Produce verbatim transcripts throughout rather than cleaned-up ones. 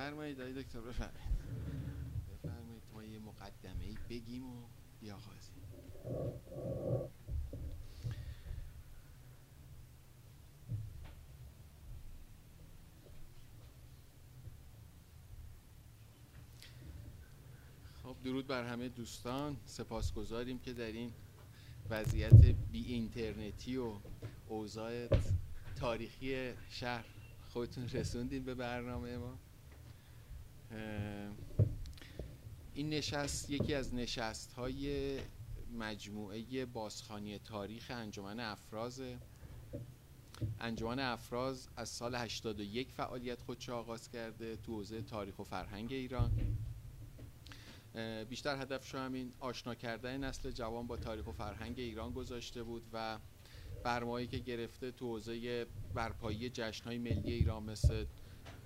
بفرمایید دایی دکتر، بفرمایید بفرمایید ما یه مقدمه ای بگیم و بیاغازیم. خب درود بر همه دوستان، سپاسگزاریم که در این وضعیت بی اینترنتی و اوضاع تاریخی شهر خودتون رسوندین به برنامه ما. این نشست یکی از نشست‌های مجموعه بازخوانی تاریخ انجمن افراز. انجمن افراز از سال هشتاد و یک فعالیت خودش آغاز کرده تو حوزه تاریخ و فرهنگ ایران. بیشتر هدفش همین آشنا کردن نسل جوان با تاریخ و فرهنگ ایران گذاشته بود و برنامه‌ای که گرفته تو حوزه برپایی جشن‌های ملی ایران مثل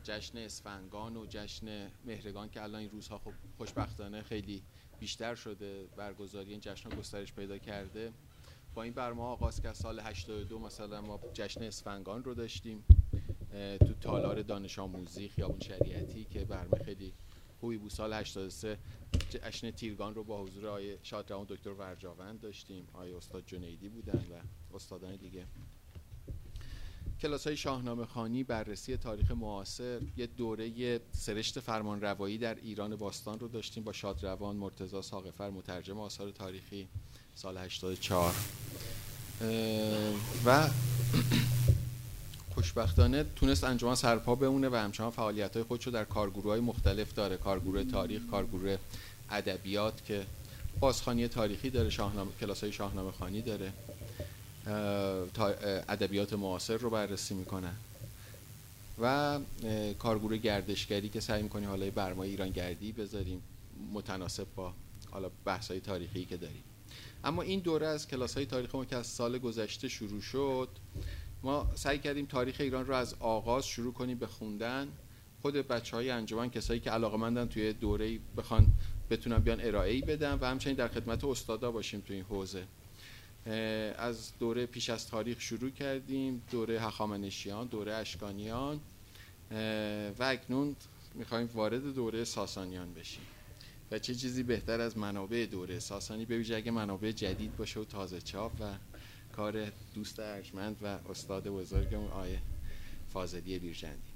جشن اسفنگان و جشن مهرگان که الان این روزها خب خوشبختانه خیلی بیشتر شده، برگزاری این جشن‌ها گسترش پیدا کرده. با این برنامه آغاز که سال هشتاد و دو مثلا ما جشن اسفنگان رو داشتیم تو تالار دانش آموزی خیابون شریعتی که برنامه خیلی خوبی بود. سال هشتاد و سه جشن تیرگان رو با حضور آقای شادروان دکتر ورجاوند داشتیم، آقای استاد جنیدی بودن و استادان دیگه. کلاس‌های شاهنامه‌خوانی، بررسی تاریخ معاصر، یه دوره سرشت فرمانروایی در ایران باستان رو داشتیم با شادروان مرتضی ساقفر مترجم آثار تاریخی سال هشتاد و چهار. و خوشبختانه تونست انجمن سرپا بمونه و همچنان فعالیت‌های خودشو در کارگروه‌های مختلف داره، کارگروه تاریخ، کارگروه ادبیات که بازخوانی تاریخی داره، شاهنامه، کلاس‌های شاهنامه‌خوانی داره، ادبیات معاصر رو بررسی میکنن و کارگروه گردشگری که سعی میکنیم حالا برنامه ایران گردی بذاریم متناسب با حالا بحث‌های تاریخی که داریم. اما این دوره از کلاس‌های تاریخ ما که از سال گذشته شروع شد، ما سعی کردیم تاریخ ایران رو از آغاز شروع کنیم به خوندن. خود بچه‌های انجمن، کسایی که علاقه‌مندن توی دوره‌ای بخوان بتونن بیان ارائه‌ای بدن و همچنین در خدمت استادا باشیم توی این حوزه. از دوره پیش از تاریخ شروع کردیم، دوره هخامنشیان، دوره اشکانیان و اکنون می‌خوایم وارد دوره ساسانیان بشیم. و چه چیزی بهتر از منابع دوره ساسانی، به ویژه اگه منابع جدید باشه و تازه چاپ و کار دوست ارجمند و استاد بزرگمون آقای فاضلبیرجندی.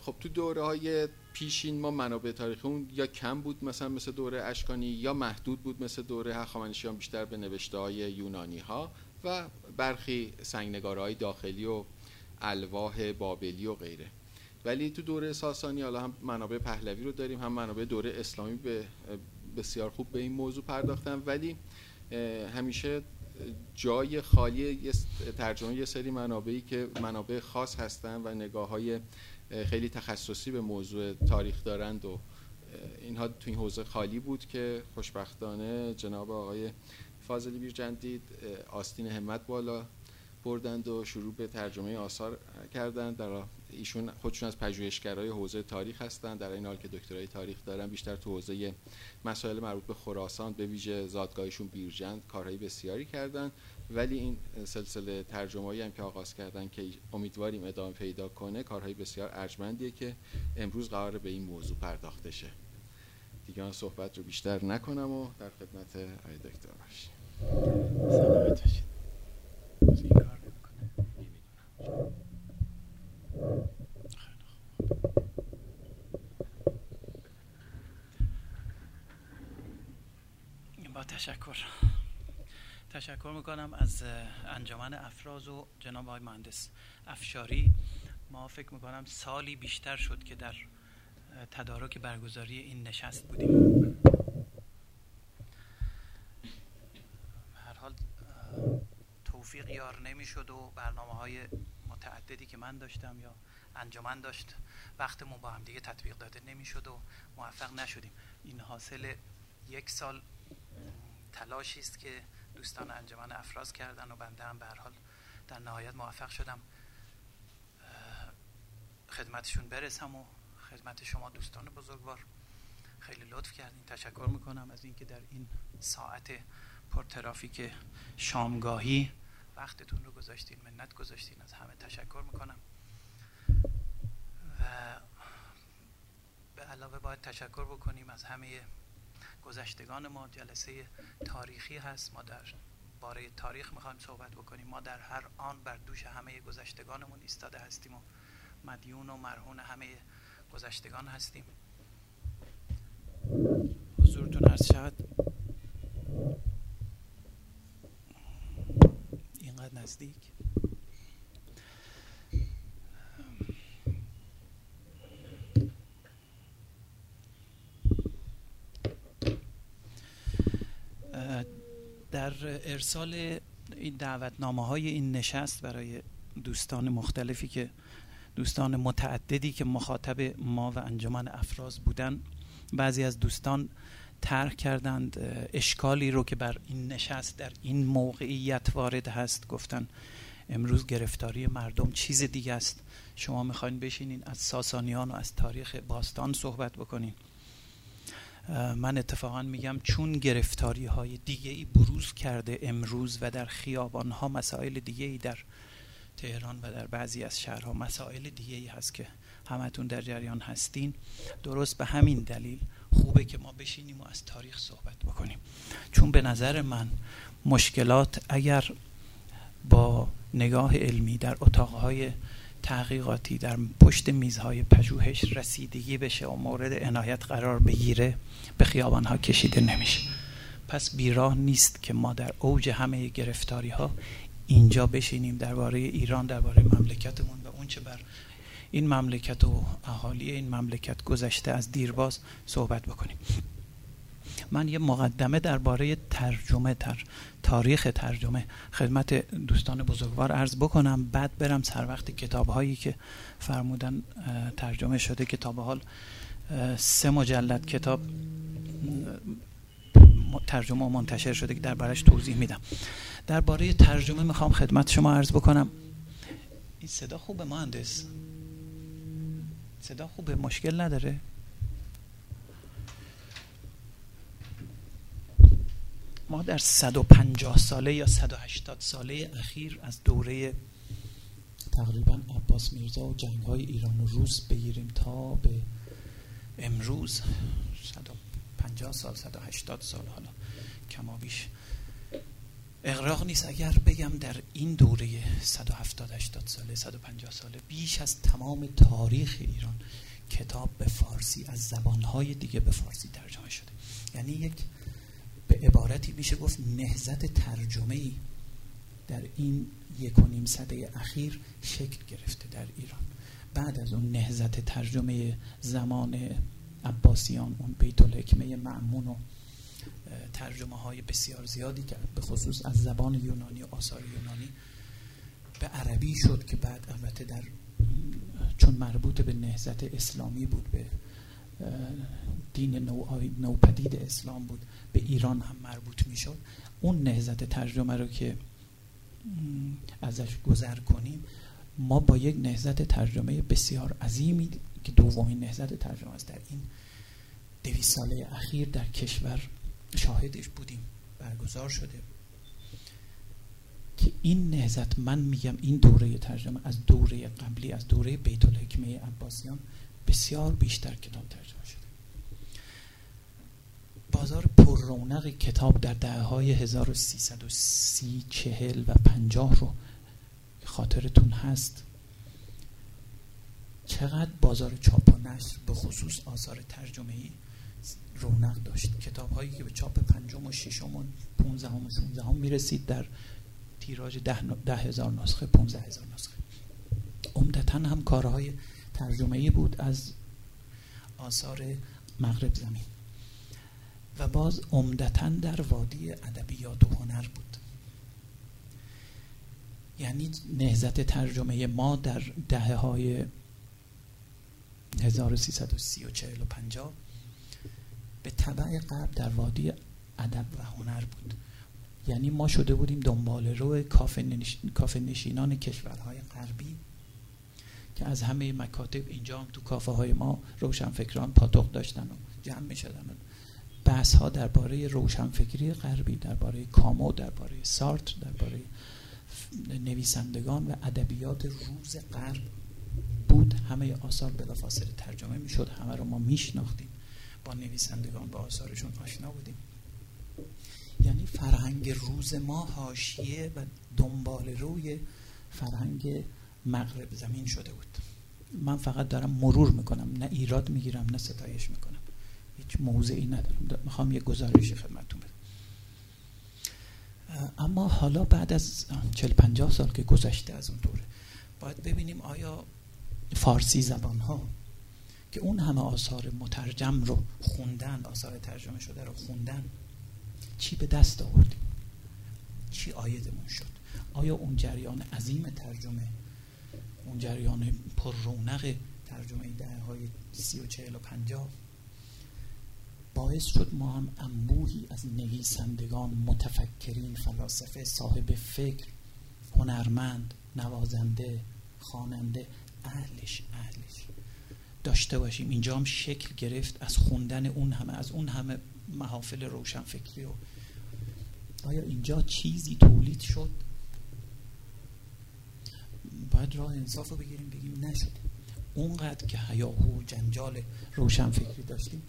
خب تو دوره‌های پیشین ما منابع تاریخیمون یا کم بود مثلا مثل دوره اشکانی، یا محدود بود مثل دوره هخامنشیان، بیشتر به نوشته‌های یونانی‌ها و برخی سنگ‌نگارهای داخلی و الواح بابلی و غیره. ولی تو دوره ساسانی حالا هم منابع پهلوی رو داریم، هم منابع دوره اسلامی به بسیار خوب به این موضوع پرداختن، ولی همیشه جای خالی ترجمه یه سری منابعی که منابع خاص هستن و نگاه‌های خیلی تخصصی به موضوع تاریخ دارند و اینها تو این حوزه خالی بود که خوشبختانه جناب آقای فاضلبیرجندی آستین همت بالا بردند و شروع به ترجمه آثار کردند. در ایشون خودشون از پژوهشگرای حوزه تاریخ هستند، در این حال که دکترای تاریخ دارن بیشتر تو حوزه مسائل مربوط به خراسان به ویژه زادگاهشون بیرجند کارهای بسیاری کردن. ولی این سلسله ترجمه‌ای هم که آغاز کردن که امیدواریم ادامه پیدا کنه، کارهای بسیار ارجمندیه که امروز قراره به این موضوع پرداخته شه. دیگه من صحبت رو بیشتر نکنم و در خدمت آقای دکتر باشیم. سلامت باشید. با تشکر تشکر میکنم از انجمن افراز و جناب آقای مهندس افشاری. ما فکر میکنم سالی بیشتر شد که در تدارک برگزاری این نشست بودیم. هر حال توفیق یار نمیشد و برنامه های متعددی که من داشتم یا انجمن داشت وقتمون با هم دیگه تطبیق داده نمیشد و موفق نشدیم. این حاصل یک سال تلاشی است که دوستان انجمن افراز کردن و بنده هم به هر حال در نهایت موفق شدم خدمتشون برسم و خدمت شما دوستان بزرگوار. خیلی لطف کردین. تشکر میکنم از اینکه در این ساعت پرترافیک شامگاهی وقتتون رو گذاشتین، منت گذاشتین. از همه تشکر میکنم و به علاوه باید تشکر بکنیم از همه گذشتگان ما. جلسه تاریخی هست، ما در باره تاریخ میخوایم صحبت بکنیم. ما در هر آن بر دوش همه گذشتگانمون ایستاده هستیم و مدیون و مرهون همه گذشتگان هستیم. حضورتون عرض شود. اینقدر نزدیک. در ارسال این دعوتنامه های این نشست برای دوستان مختلفی که دوستان متعددی که مخاطب ما و انجمن افراز بودن، بعضی از دوستان طرح کردند اشکالی رو که بر این نشست در این موقعیت وارد هست. گفتن امروز گرفتاری مردم چیز دیگه است، شما میخواین بشینین از ساسانیان و از تاریخ باستان صحبت بکنین. من اتفاقا میگم چون گرفتاری های دیگه ای بروز کرده امروز و در خیابان ها مسائل دیگه ای در تهران و در بعضی از شهرها مسائل دیگه ای هست که همتون در جریان هستین، درست به همین دلیل خوبه که ما بشینیم و از تاریخ صحبت بکنیم. چون به نظر من مشکلات اگر با نگاه علمی در اتاقهای تحقیقاتی در پشت میزهای پژوهش رسیدگی بشه و مورد عنایت قرار بگیره به خیابانها کشیده نمیشه. پس بیراه نیست که ما در اوج همه گرفتاری ها اینجا بشینیم درباره ایران، درباره مملکتمون و اون چه بر این مملکت و اهالی این مملکت گذشته از دیرباز صحبت بکنیم. من یه مقدمه درباره ترجمه تر تاریخ ترجمه خدمت دوستان بزرگوار عرض بکنم، بعد برم سر وقت کتاب‌هایی که فرمودن ترجمه شده. کتاب حال سه مجلد کتاب ترجمه منتشر شده که دربارش توضیح میدم. درباره ترجمه میخوام خدمت شما عرض بکنم. این صدا خوبه مهندس؟ صدا خوبه، مشکل نداره؟ ما در صد و پنجاه ساله یا صد و هشتاد ساله اخیر از دوره تقریبا عباس میرزا و جنگ‌های ایران و روس بگیریم تا به امروز صد و پنجاه سال صد و هشتاد سال حالا کمابیش اغراق نیست اگر بگم در این دوره صد و هفتاد هشتاد ساله صد و پنجاه ساله بیش از تمام تاریخ ایران کتاب به فارسی از زبان‌های دیگه به فارسی ترجمه شده. یعنی یک به عبارتی میشه گفت نهضت ترجمه‌ای در این یک و نیم سده اخیر شکل گرفته در ایران. بعد از اون نهضت ترجمه زمان عباسیان، اون بیت‌الحکمه مأمون و ترجمه های بسیار زیادی که به خصوص از زبان یونانی و آثار یونانی به عربی شد، که بعد البته در چون مربوط به نهضت اسلامی بود، به دین نو نوپدید اسلام بود، به ایران هم مربوط می شد. اون نهضت ترجمه رو که ازش گذر کنیم، ما با یک نهضت ترجمه بسیار عظیمی که دومین نهضت ترجمه است در این دویست ساله اخیر در کشور شاهدش بودیم، برگزار شده. که این نهضت، من میگم این دوره ترجمه از دوره قبلی، از دوره بیت‌الحکمه عباسیان بسیار بیشتر کتاب ترجمه شده. بازار پر رونق کتاب در دهه‌های هزار و سیصد و سی، چهل و پنجاه رو خاطرتون هست، چقدر بازار چاپ و نشر به خصوص آثار ترجمه‌ای رونق داشت. کتاب‌هایی که به چاپ پنجم و ششم و پانزدهم و شانزدهم می‌رسید در تیراژ ده ده هزار نسخه، پانزده هزار نسخه، عمدتاً هم کارهای ترجمه‌ای بود از آثار مغرب زمین و باز عمدتاً در وادی ادبیات و هنر بود. یعنی نهضت ترجمه ما در دهه‌های هزار و سیصد و سی و چهل و پنجاه به تبع قبل در وادی ادب و هنر بود. یعنی ما شده بودیم دنبال رو کافه نشینان کشورهای غربی که از همه مکاتب اینجا هم تو کافه های ما روشنفکران پاتوق داشتن و جمع می شدن و بحث ها درباره روشنفکری غربی، درباره کامو، درباره سارتر، درباره نویسندگان و ادبیات روز غرب بود، همه آثار بلافاصله ترجمه میشد، همه رو ما میشناختیم، با نویسندگان با آثارشون آشنا بودیم. یعنی فرهنگ روز ما حاشیه و دنبال روی فرهنگ مغرب زمین شده بود. من فقط دارم مرور میکنم، نه ایراد میگیرم نه ستایش میکنم، هیچ موضعی ندارم، میخوام یه گزارش خدمتتون بدم. اما حالا بعد از چهل پنجاه سال که گذشته از اون دوره، باید ببینیم آیا فارسی زبان ها که اون همه آثار مترجم رو خوندن، آثار ترجمه شده رو خوندن، چی به دست آوردیم، چی عایدمون شد؟ آیا اون جریان عظیم ترجمه، اون جریان پر رونق ترجمه دهه‌های سی و چهل و پنجاه باعث شد ما هم انبوهی از نویسندگان، متفکرین، فلاسفه، صاحب فکر، هنرمند، نوازنده، خواننده، اهلش اهلش داشته باشیم؟ اینجا هم شکل گرفت از خوندن اون همه، از اون همه محافل روشنفکری. و آیا اینجا چیزی تولید شد؟ باید راه انصاف رو بگیریم، بگیم نشد. اونقدر که هیاهو جنجال روشنفکری داشتیم،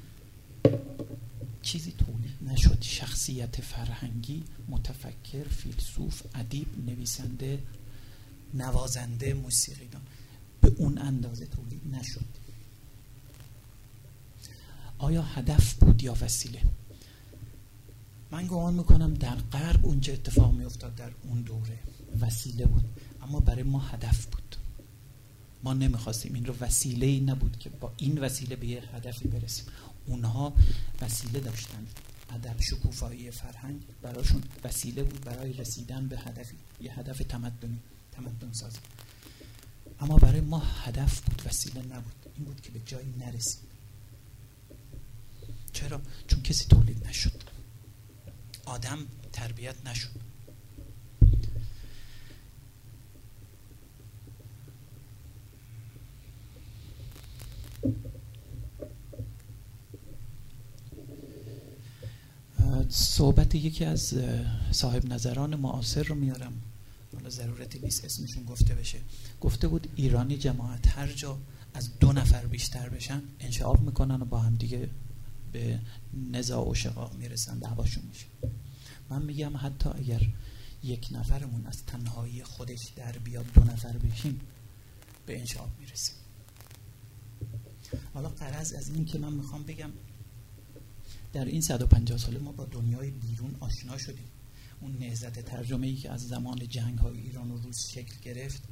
چیزی تولید نشد. شخصیت فرهنگی، متفکر، فیلسوف، ادیب، نویسنده، نوازنده، موسیقیدان به اون اندازه تولید نشد. آیا هدف بود یا وسیله؟ من گمان میکنم در غرب اون چه اتفاق میافتاد در اون دوره وسیله بود، اما برای ما هدف بود. ما نمیخواستیم، این رو وسیله‌ای نبود که با این وسیله به یه هدفی برسیم. اونها وسیله داشتن، ادب، شکوفایی فرهنگ براشون وسیله بود برای رسیدن به هدفی، یه هدف تمدنی، تمدن سازی. اما برای ما هدف بود، وسیله نبود. این بود که به جایی نرسیم. چرا؟ چون کسی تولید نشد، آدم تربیت نشد. صحبت یکی از صاحب نظران معاصر رو میارم، حالا ضرورتی نیست اسمشون گفته بشه. گفته بود ایرانی جماعت هر جا از دو نفر بیشتر بشن انشعاب میکنن و با هم دیگه به نزاع و شقاق میرسن، دعواشون میشه. من میگم حتی اگر یک نفرمون از تنهایی خودش در بیاد دو نفر بشیم، به انشعاب میرسیم. حالا غرض از این که من میخوام بگم در این صد و پنجاه ساله ما با دنیای بیرون آشنا شدیم. اون نهضت ترجمه‌ای که از زمان جنگ‌های ایران و روس شکل گرفت،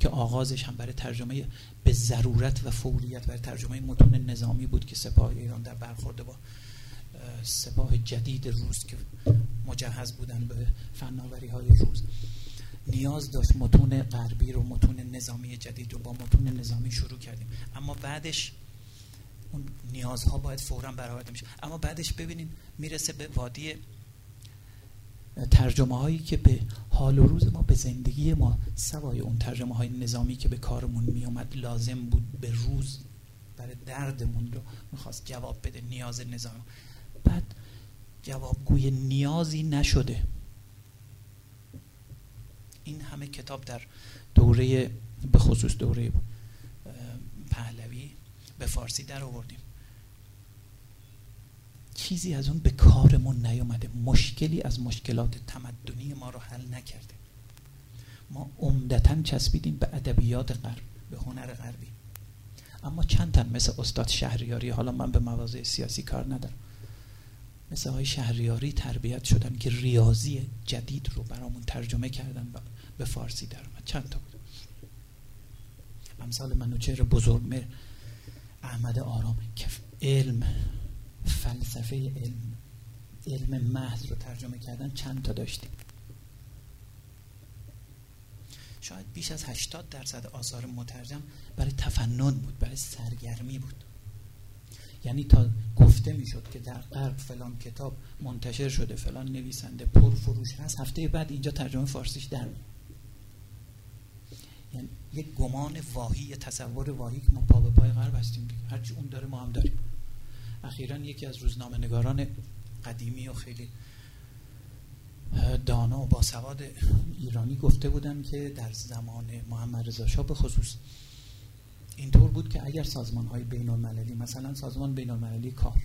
که آغازش هم برای ترجمه به ضرورت و فوریت برای ترجمه متون نظامی بود که سپاه ایران در برخورد با سپاه جدید روس که مجهز بودن به فناوری‌های روس نیاز داشت، متون غربی رو، متون نظامی جدید رو با متون نظامی شروع کردیم. اما بعدش اون نیازها باید فوراً برآورده میشه. اما بعدش ببینید میرسه به وادی ترجمه هایی که به حال و روز ما، به زندگی ما سوای اون ترجمه های نظامی که به کارمون میومد، لازم بود، به روز برای دردمون رو میخواست جواب بده، نیاز نظامی. بعد جوابگوی نیازی نشده. این همه کتاب در دوره، به خصوص دوره پهلوی، به فارسی در آوردیم، چیزی از اون به کارمون نیومده، مشکلی از مشکلات تمدنی ما رو حل نکرده. ما عمدتاً چسبیدیم به ادبیات غرب، به هنر غربی. اما چند تن مثل استاد شهریاری، حالا من به مواضع سیاسی کار ندارم، مثل های شهریاری تربیت شدن که ریاضی جدید رو برامون ترجمه کردن و به فارسی در اومد. چند تا بود امثال منوچهر بزرگمرد، احمد آرام، که علم، فلسفه علم، علم محض رو ترجمه کردن. چند تا داشتیم، شاید بیش از هشتاد درصد آثار مترجم برای تفنن بود، برای سرگرمی بود. یعنی تا گفته میشد که در غرب فلان کتاب منتشر شده، فلان نویسنده پر فروش هست، هفته بعد اینجا ترجمه فارسیش در میاد. یعنی یک گمان واهی، تصور واهی که ما پا به پای غرب هستیم، هرچی اون داره ما هم داریم. اخیراً یکی از روزنامه نگاران قدیمی و خیلی دانا و باسواد ایرانی گفته بودن که در زمان محمد رضا شاه به خصوص اینطور بود که اگر سازمان‌های بین‌المللی، مثلا سازمان بین‌المللی کار،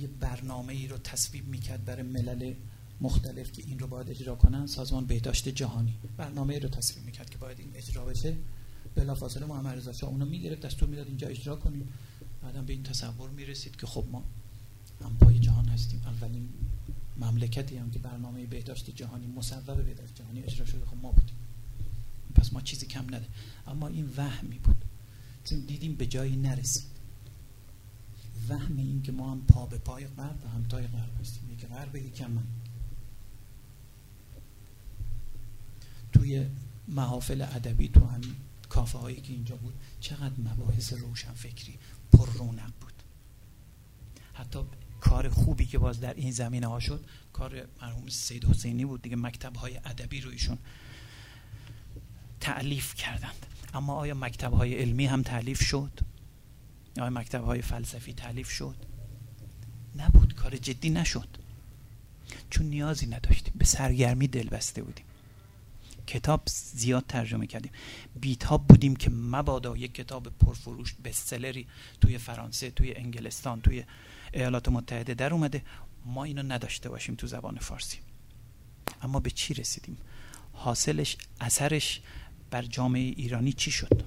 یه برنامه‌ای رو تصویب می‌کرد برای ملل مختلف که این رو باید اجرا کنن، سازمان بهداشت جهانی برنامه‌ای رو تصویب می‌کرد که باید این اجرا بشه، بلافاصله محمد رضا شاه اونو می‌گرفت، دستور میداد اینجا اجرا کنید. بعدم به این تصور می‌رسید که خب ما همپای جهان هستیم، اولین مملکتی هم که برنامه بهداشت جهانی، مصوبه بهداشت جهانی اجرا شده خب ما بودیم، پس ما چیزی کم نده. اما این وهمی بود، چون دیدیم به جایی نرسید. وهم این که ما هم پا به پای غرب و همتای غرب هستیم، یکی غرب یکی من. توی محافل ادبی، تو همین کافه هایی که اینجا بود، چقدر مباحث روشنفکری پر رونق بود. حتی کار خوبی که باز در این زمینه ها شد کار مرحوم سید حسینی بود دیگه، مکتب های ادبی رو ایشون تألیف کردند. اما آیا مکتب های علمی هم تألیف شد؟ آیا مکتب های فلسفی تألیف شد؟ نبود، کار جدی نشد، چون نیازی نداشتیم، به سرگرمی دل بسته بودیم، کتاب زیاد ترجمه کردیم، بیتاب بودیم که مبادا یک کتاب پرفروش بستسلری توی فرانسه، توی انگلستان، توی ایالات متحده در اومده، ما اینو نداشته باشیم تو زبان فارسی. اما به چی رسیدیم؟ حاصلش، اثرش بر جامعه ایرانی چی شد؟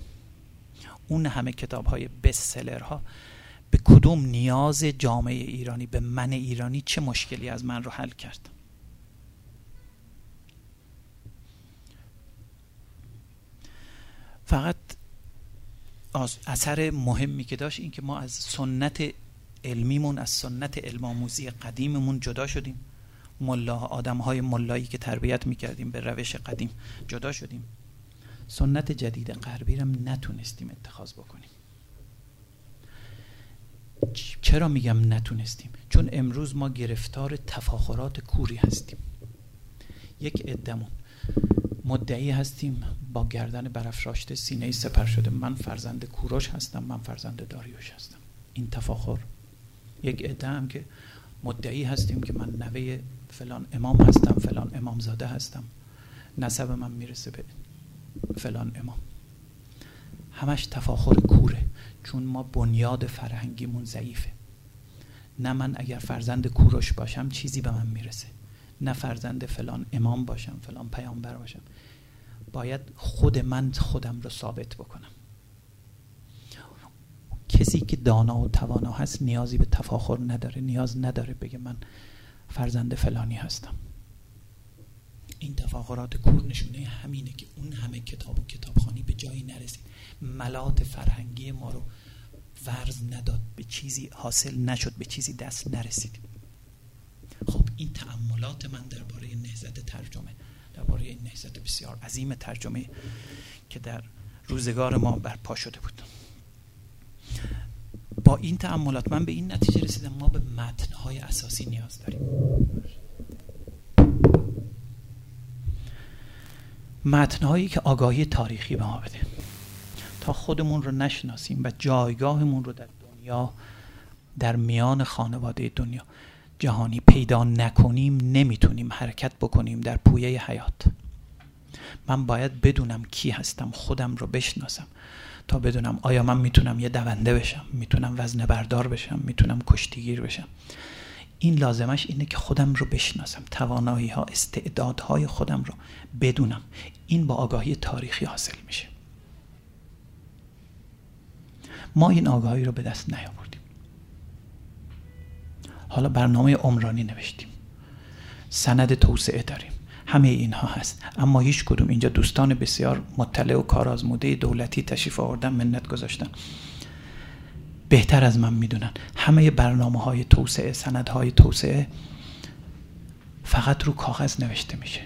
اون همه کتاب‌های بستسلرها به کدوم نیاز جامعه ایرانی، به من ایرانی چه مشکلی از من رو حل کرد؟ فقط اثر مهمی که داشت این که ما از سنت علمیمون، از سنت علم‌آموزی قدیممون جدا شدیم. ملا، آدم‌های ملایی که تربیت می‌کردیم به روش قدیم جدا شدیم. سنت جدید غربی هم نتونستیم اتخاذ بکنیم. چرا میگم نتونستیم؟ چون امروز ما گرفتار تفاخرات کوری هستیم. یک عده‌مون مدعی هستیم با گردن برافراشته، سینه سپر شده، من فرزند کوروش هستم، من فرزند داریوش هستم، این تفاخر. یک عده هم که مدعی هستیم که من نوه فلان امام هستم، فلان امامزاده هستم، نسب من میرسه به فلان امام. همش تفاخر کوره، چون ما بنیاد فرهنگیمون ضعیفه. نه من اگر فرزند کوروش باشم چیزی به من میرسه، نه فرزند فلان امام باشم، فلان پیامبر باشم. باید خود من خودم رو ثابت بکنم. کسی که دانا و توانا هست نیازی به تفاخر نداره، نیاز نداره بگه من فرزند فلانی هستم. این تفاخرات کور نشونه همینه که اون همه کتاب و کتابخوانی به جایی نرسید، ملات فرهنگی ما رو ورز نداد، به چیزی حاصل نشد، به چیزی دست نرسید. خب این تأملات من درباره نهضت ترجمه، درباره این نهضت بسیار عظیم ترجمه که در روزگار ما برپا شده بود، با این تأملات من به این نتیجه رسیدم ما به متن‌های اساسی نیاز داریم. متن‌هایی که آگاهی تاریخی به ما بده. تا خودمون رو نشناسیم و جایگاهمون رو در دنیا، در میان خانواده دنیا جهانی پیدا نکنیم، نمیتونیم حرکت بکنیم در پویه حیات. من باید بدونم کی هستم، خودم رو بشناسم تا بدونم آیا من میتونم یه دونده بشم، میتونم وزنه بردار بشم، میتونم کشتیگیر بشم. این لازمش اینه که خودم رو بشناسم، توانایی ها، استعدادهای خودم رو بدونم. این با آگاهی تاریخی حاصل میشه. ما این آگاهی رو به دست نیاوردیم. حالا برنامه عمرانی نوشتیم، سند توسعه داریم، همه اینها هست، اما هیچ کدوم. اینجا دوستان بسیار مطلع و کارآزموده دولتی تشریف آوردن، منت گذاشتن، بهتر از من میدونن. همه برنامه‌های توسعه، سندهای توسعه فقط رو کاغذ نوشته میشه،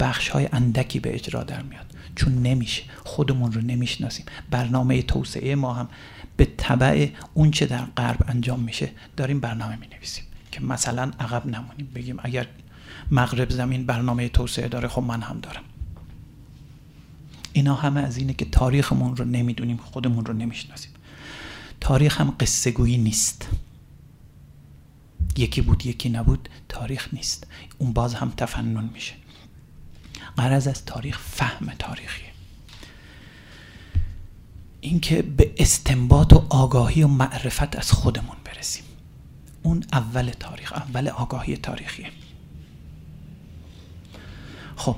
بخش‌های اندکی به اجرا در میاد، چون نمیشه، خودمون رو نمیشناسیم. برنامه توسعه ما هم به تبع اون چه در غرب انجام میشه داریم برنامه مینویسیم که مثلا عقب نمونیم، بگیم اگر مغرب زمین برنامه توسعه داره خب من هم دارم. اینا همه از اینه که تاریخمون رو نمیدونیم، خودمون رو نمیشناسیم. تاریخ هم قصه گویی نیست، یکی بود یکی نبود تاریخ نیست، اون باز هم تفنن میشه. غرض از تاریخ فهم تاریخی. اینکه به استنباط و آگاهی و معرفت از خودمون برسیم. اون اول تاریخ، اول آگاهی تاریخیه. خب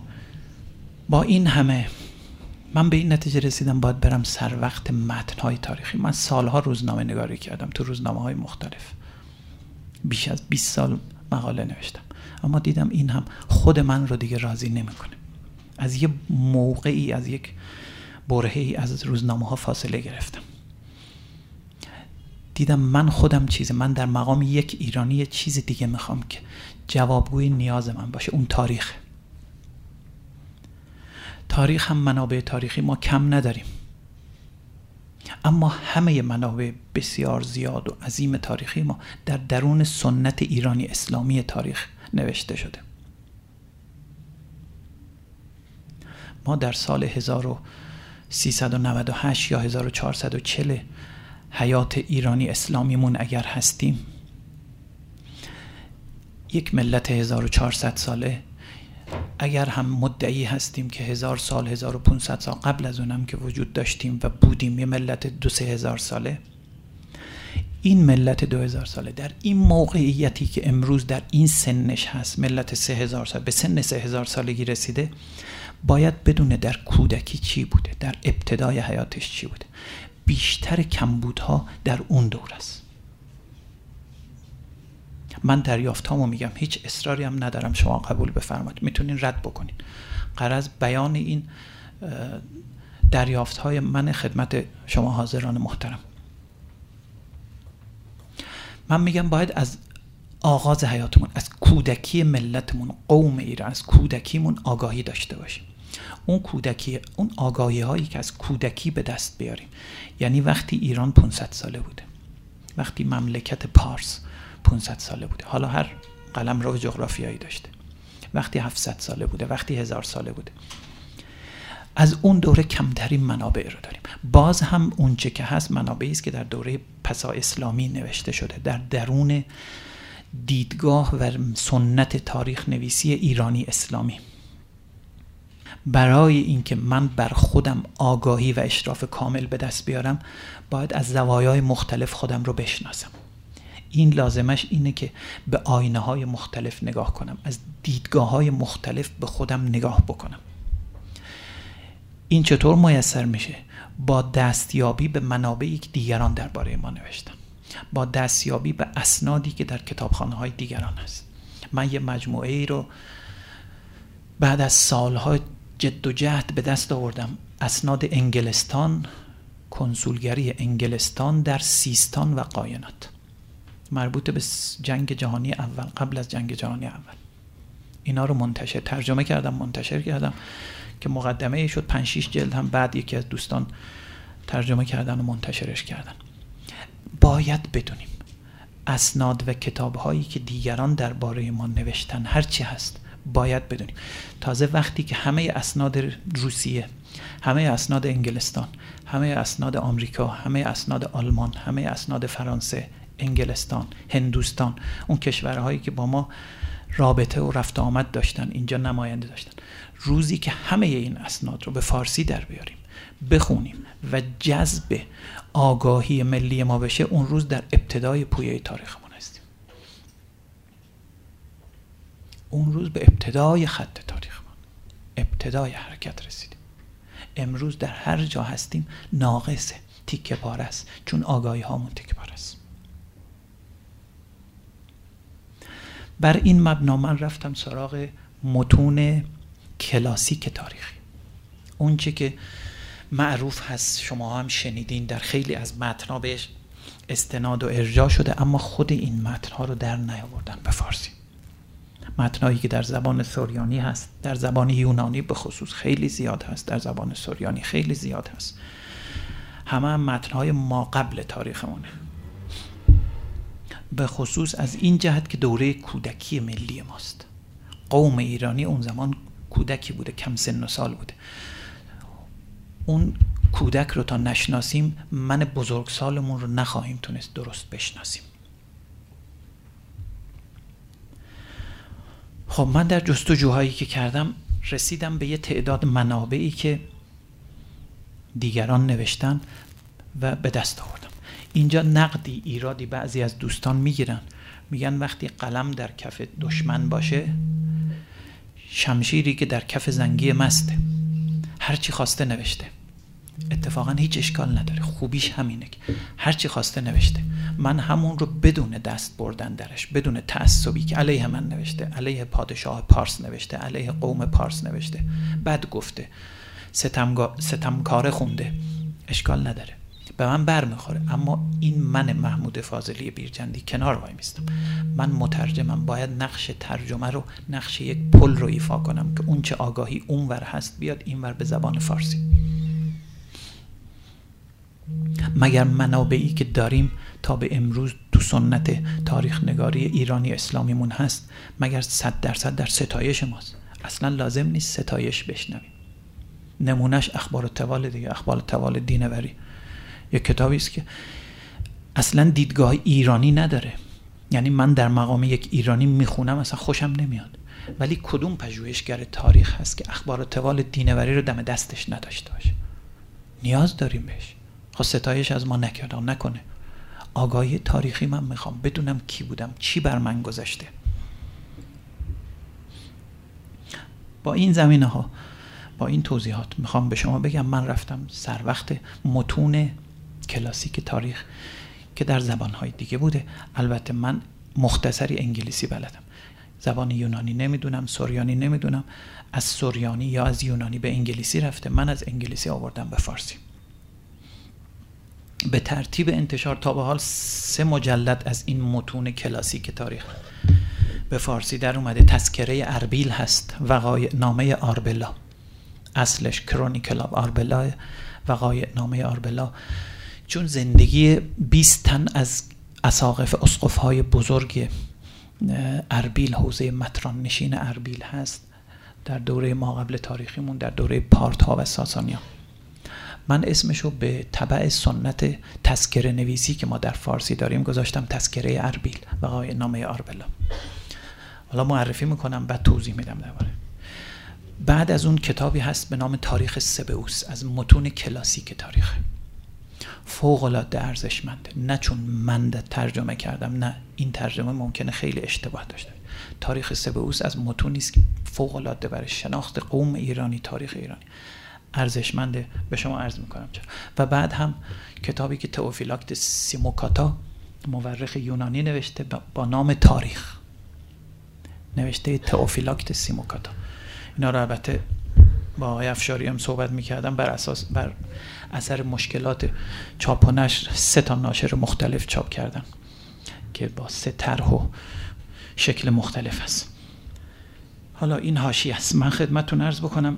با این همه من به این نتیجه رسیدم باید برم سر وقت متن‌های تاریخی. من سالها روزنامه نگاری کردم، تو روزنامه‌های مختلف بیش از بیست سال مقاله نوشتم، اما دیدم این هم خود من رو دیگه راضی نمی‌کنه. از یه موقعی، از یک برهه‌ای از روزنامه‌ها فاصله گرفتم. دیدم من خودم چیزی، من در مقام یک ایرانی چیز دیگه می‌خوام که جوابگوی نیاز من باشه. اون تاریخ. تاریخ هم منابع تاریخی ما کم نداریم، اما همه منابع بسیار زیاد و عظیم تاریخی ما در درون سنت ایرانی اسلامی تاریخ نوشته شده. ما در سال هزار و سیصد و نود و هشت یا هزار و چهارصد و چهل حیات ایرانی اسلامیمون اگر هستیم، یک ملت هزار و چهارصد ساله، اگر هم مدعی هستیم که هزار سال، هزار و پانصد سال قبل از اونم که وجود داشتیم و بودیم، یه ملت دو سه هزار ساله، این ملت دو هزار ساله در این موقعیتی که امروز در این سنش هست، ملت سه هزار سال، به سن سه هزار سالگی رسیده، باید بدونه در کودکی چی بوده، در ابتدای حیاتش چی بوده. بیشتر کمبودها در اون دور است. من دریافتامو میگم، هیچ اصراری هم ندارم، شما قبول بفرمایید، میتونین رد بکنین. غرض بیان این دریافت‌های من خدمت شما حاضران محترم. من میگم باید از آغاز حیاتمون، از کودکی ملتمون، قوم ایران، از کودکیمون آگاهی داشته باشیم. اون کودکی، اون آگاهی هایی که از کودکی به دست بیاریم. یعنی وقتی ایران پانصد ساله بوده، وقتی مملکت پارس پانصد ساله بوده، حالا هر قلمرو جغرافیایی داشته، وقتی هفتصد ساله بوده، وقتی هزار ساله بوده، از اون دوره کمترین منابع رو داریم. باز هم اون چه که هست منابعی است که در دوره پسا اسلامی نوشته شده، در درون دیدگاه و سنت تاریخ نویسی ایرانی اسلامی. برای اینکه من بر خودم آگاهی و اشراف کامل به دست بیارم، باید از زوایای مختلف خودم رو بشناسم. این لازمش اینه که به آینه های مختلف نگاه کنم، از دیدگاه های مختلف به خودم نگاه بکنم. این چطور میسر میشه؟ با دستیابی به منابعی که دیگران درباره ما نوشتن، با دستیابی به اسنادی که در کتابخانه های دیگران هست. من یه مجموعه ای رو بعد از سالها جد و جهد به دست آوردم، اسناد انگلستان، کنسولگری انگلستان در سیستان و قاینات، مربوط به جنگ جهانی اول، قبل از جنگ جهانی اول. اینا رو منتشر ترجمه کردم، منتشر کردم که مقدمه شد پنج شش جلد، هم بعد یکی از دوستان ترجمه کردن و منتشرش کردن. باید بدونیم اسناد و کتاب‌هایی که دیگران درباره ما نوشتن، هر چی هست باید بدونیم. تازه وقتی که همه اسناد روسیه، همه اسناد انگلستان، همه اسناد آمریکا، همه اسناد آلمان، همه اسناد فرانسه، انگلستان، هندوستان، اون کشورهایی که با ما رابطه و رفت آمد داشتن، اینجا نماینده داشتن، روزی که همه این اسناد رو به فارسی در بیاریم، بخونیم و جذب آگاهی ملی ما بشه، اون روز در ابتدای پویه تاریخمون هستیم. اون روز به ابتدای خط تاریخمون، ابتدای حرکت رسیدیم. امروز در هر جا هستیم ناقصه، تیکه پاره است، چون آگاهی هامون تیکه پاره است. بر این مبنا من رفتم سراغ متون کلاسیک تاریخی، اون چه که معروف هست، شما هم شنیدین، در خیلی از متن‌ها بهش استناد و ارجاع شده، اما خود این متن‌ها رو در نیاوردن به فارسی. متنایی که در زبان سوریانی هست، در زبان یونانی به خصوص خیلی زیاد هست، در زبان سوریانی خیلی زیاد هست، همه هم متن‌های ما قبل تاریخمونه. به خصوص از این جهت که دوره کودکی ملی ماست. قوم ایرانی اون زمان کودکی بوده، کم سن و سال بوده. اون کودک رو تا نشناسیم، من بزرگ سالمون رو نخواهیم تونست درست بشناسیم. خب من در جستجوهایی که کردم رسیدم به یه تعداد منابعی که دیگران نوشتن و به دست آوردم. اینجا نقدی ایرادی بعضی از دوستان میگیرن، میگن وقتی قلم در کف دشمن باشه شمشیری که در کف زنگی مسته، هر چی خواسته نوشته. اتفاقا هیچ اشکال نداره، خوبیش همینه که هر چی خواسته نوشته. من همون رو بدون دست بردن درش، بدون تعصبی که علیه من نوشته، علیه پادشاه پارس نوشته، علیه قوم پارس نوشته، بد گفته، ستمگا... ستمکاره خونده، اشکال نداره، به من بر میخوره. اما این من محمود فاضلی بیرجندی کنار وای میستم، من مترجمم، باید نقش ترجمه رو، نقش یک پل رو ایفا کنم که اون چه آگاهی اونور هست بیاد اینور به زبان فارسی. مگر منابعی که داریم تا به امروز تو سنت تاریخ نگاری ایرانی اسلامیمون هست، مگر صد درصد در ستایش ماست؟ اصلا لازم نیست ستایش بشنویم. نمونش اخبار التوال دیگه، اخبار التوال دینوری، یک کتابی است که اصلا دیدگاه ایرانی نداره. یعنی من در مقام یک ایرانی میخونم اصلا خوشم نمیاد، ولی کدوم پژوهشگر تاریخ هست که اخبار التوال دینوری رو دم دستش نداشته باشه؟ نیاز داریم بهش. خب ستایش از ما نکردم نکنه. آگاهی تاریخی من میخوام، بدونم کی بودم، چی بر من گذشته. با این زمینه ها، با این توضیحات میخوام به شما بگم من رفتم سر وقت متون کلاسیک تاریخ که در زبانهای دیگه بوده. البته من مختصری انگلیسی بلدم، زبان یونانی نمیدونم، سوریانی نمیدونم. از سوریانی یا از یونانی به انگلیسی رفته، من از انگلیسی آوردم به فارسی. به ترتیب انتشار تا به حال سه مجلد از این متون کلاسیک تاریخ به فارسی در اومده. تذکره اربیل هست، وقایع نامه آربلا، اصلش کرونیکل آب آربلا، وقایع نامه آربلا، چون زندگی بیست تن از اساقف اسقف‌های بزرگ اربیل، حوزه متران نشین اربیل هست در دوره ما قبل تاریخیمون، در دوره پارت‌ها و ساسانی‌ها. من اسمشو به تبع سنت تذکره نویسی که ما در فارسی داریم گذاشتم تذکره اربیل وقایع نامه آربلا. حالا معرفی میکنم، بعد توضیح میدم درباره. بعد از اون کتابی هست به نام تاریخ سبئوس، از متون کلاسیک تاریخ، فوق العاده ارزشمند. نه چون من ترجمه کردم، نه، این ترجمه ممکنه خیلی اشتباه داشته. تاریخ سبئوس از متونی است که فوق العاده برای شناخت قوم ایرانی، تاریخ ایرانی ارزشمنده، به شما عرض میکنم چرا. و بعد هم کتابی که تئوفیلاکت سیموکاتا، مورخ یونانی، نوشته با نام تاریخ، نوشته تئوفیلاکت سیموکاتا. اینا رو البته با آقای افشاری هم صحبت میکردم، بر اساس بر اثر مشکلات چاپ و نشر سه تا ناشر مختلف چاپ کردن که با سه طرح و شکل مختلف هست. حالا این حاشیه است، من خدمتتون عرض بکنم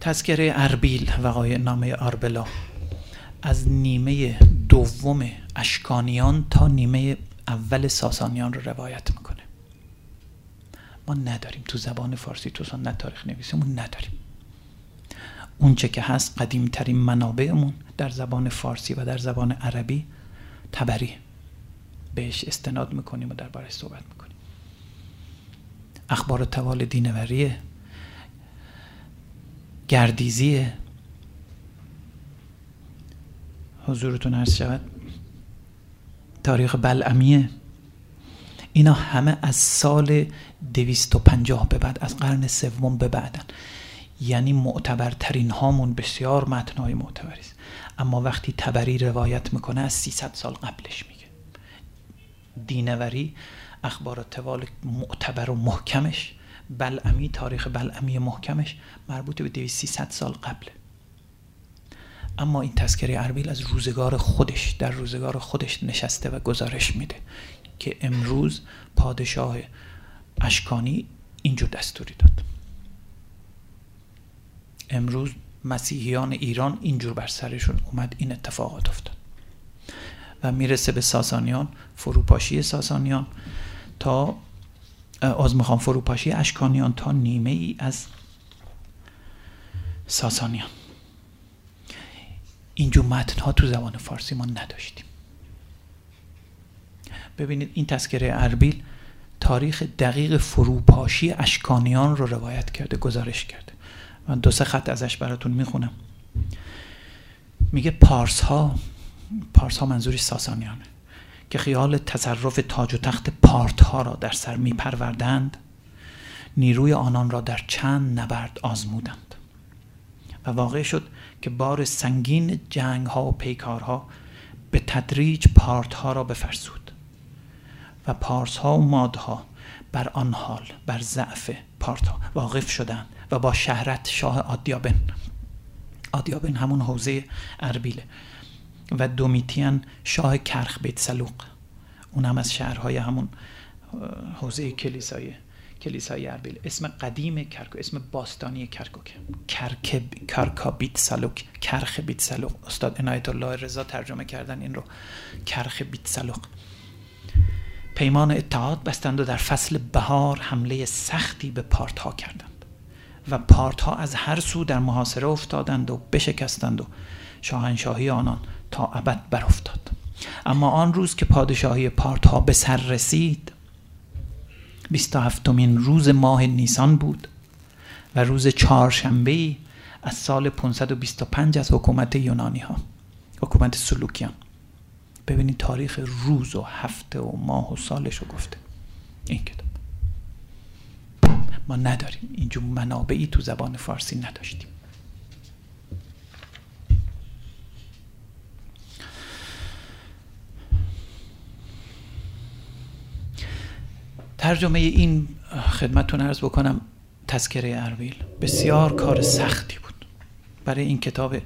تذکره اربیل وقایع نامه آربلا از نیمه دوم اشکانیان تا نیمه اول ساسانیان رو روایت میکنه. ما نداریم تو زبان فارسی، تو سنت تاریخ نویسیمون نداریم. اون چه که هست قدیم ترین منابعمون در زبان فارسی و در زبان عربی تبری، بهش استناد میکنیم و درباره‌اش صحبت میکنیم. اخبار التوال دینوریه، گردیزیه. حضورتون عرض شود تاریخ بلعمیه. اینا همه از سال دویست و پنجاه به بعد، از قرن سوم به بعدن. یعنی معتبرترین هامون بسیار متنای معتبری است. اما وقتی تبری روایت میکنه از سیصد سال قبلش میگه. دینوری اخبار التوال معتبر و محکمش، بلعمی تاریخ بلعمی محکمش مربوط به دویست سیصد سال قبله. اما این تذکره اربیل از روزگار خودش، در روزگار خودش نشسته و گزارش میده که امروز پادشاه اشکانی اینجور دستوری داد، امروز مسیحیان ایران اینجور بر سرشون اومد، این اتفاقات افتاد. و میرسه به ساسانیان، فروپاشی ساسانیان تا از میخوام فروپاشی اشکانیان تا نیمه ای از ساسانیان. اینجور متن ها تو زبان فارسی ما نداشتیم. ببینید این تذکره اربیل تاریخ دقیق فروپاشی اشکانیان رو روایت کرده، گزارش کرده. من دو سه خط ازش براتون میخونم. میگه پارس ها، پارس ها منظوری ساسانیانه، که خیال تصرف تاج و تخت پارت ها را در سر میپروردند، نیروی آنان را در چند نبرد آزمودند و واقع شد که بار سنگین جنگ ها و پیکار ها به تدریج پارت ها را بفرسود و پارس ها و ماد ها بر آن حال بر ضعف پارت ها واقف شدند و با شهرت شاه آدیابن، آدیابن همون حوزه اربیله، و دومیتیان شاه کرخ بیت سلوق، اون هم از شهرهای همون حوزه کلیسای کلیسای اربیل، اسم قدیم کرکو، اسم باستانی کرکوکه، کرک کرکا بیت سلوق، کرخ بیت سلوق. استاد عنایت الله رضا ترجمه کردن این رو، کرخ بیت سلوق. پیمان اتحاد بستند و در فصل بهار حمله سختی به پارت ها کردند و پارت ها از هر سو در محاصره افتادند و بشکستند و شاهنشاهی آنان تا ابد بر افتاد. اما آن روز که پادشاهی پارت ها به سر رسید، بیست و هفتمین روز ماه نیسان بود و روز چهارشنبه از سال پانصد و بیست و پنج از حکومت یونانی ها، حکومت سلوکیان. ببینید تاریخ روز و هفته و ماه و سالشو گفته این کتاب. ما نداریم، اینجور منابعی تو زبان فارسی نداشتیم. ترجمه این خدمتتون عرض بکنم، تذکره اربیل بسیار کار سختی بود. برای این کتاب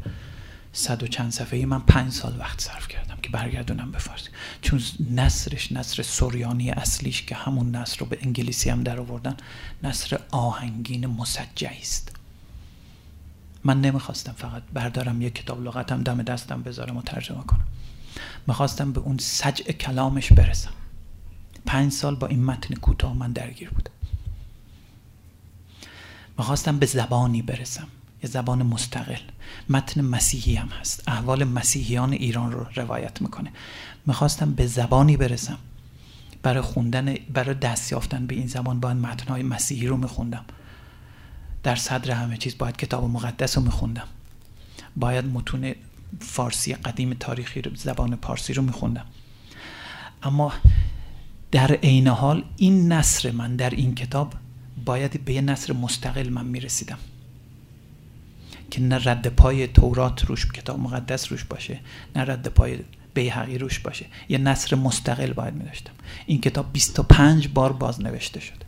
صد و چند صفحه‌ای من پنج سال وقت صرف کردم که برگردونم به فارسی، چون نثرش نثر سوریانی اصلیش که همون نثر رو به انگلیسی هم در آوردن، نثر آهنگین مسجعی است. من نمیخواستم فقط بردارم یک کتاب لغتم دم دستم بذارم و ترجمه کنم، میخواستم به اون سجع کلامش برسم. پنج سال با این متن کوتاه من درگیر بودم. میخواستم به زبانی برسم، یه زبان مستقل. متن مسیحی هم هست، احوال مسیحیان ایران رو روایت میکنه. میخواستم به زبانی برسم، برای خوندن، برای دست یافتن به این زبان باید متنهای مسیحی رو میخوندم، در صدر همه چیز باید کتاب مقدس رو میخوندم، باید متون فارسی قدیم تاریخی رو، زبان پارسی رو میخوندم. اما در عین حال این نثر من در این کتاب باید به یه نثر مستقل من میرسیدم که نه رد پای تورات روش، کتاب مقدس روش باشه، نه رد پای بیهقی روش باشه. یه نثر مستقل باید می داشتم. این کتاب بیست و پنج بار باز نوشته شد.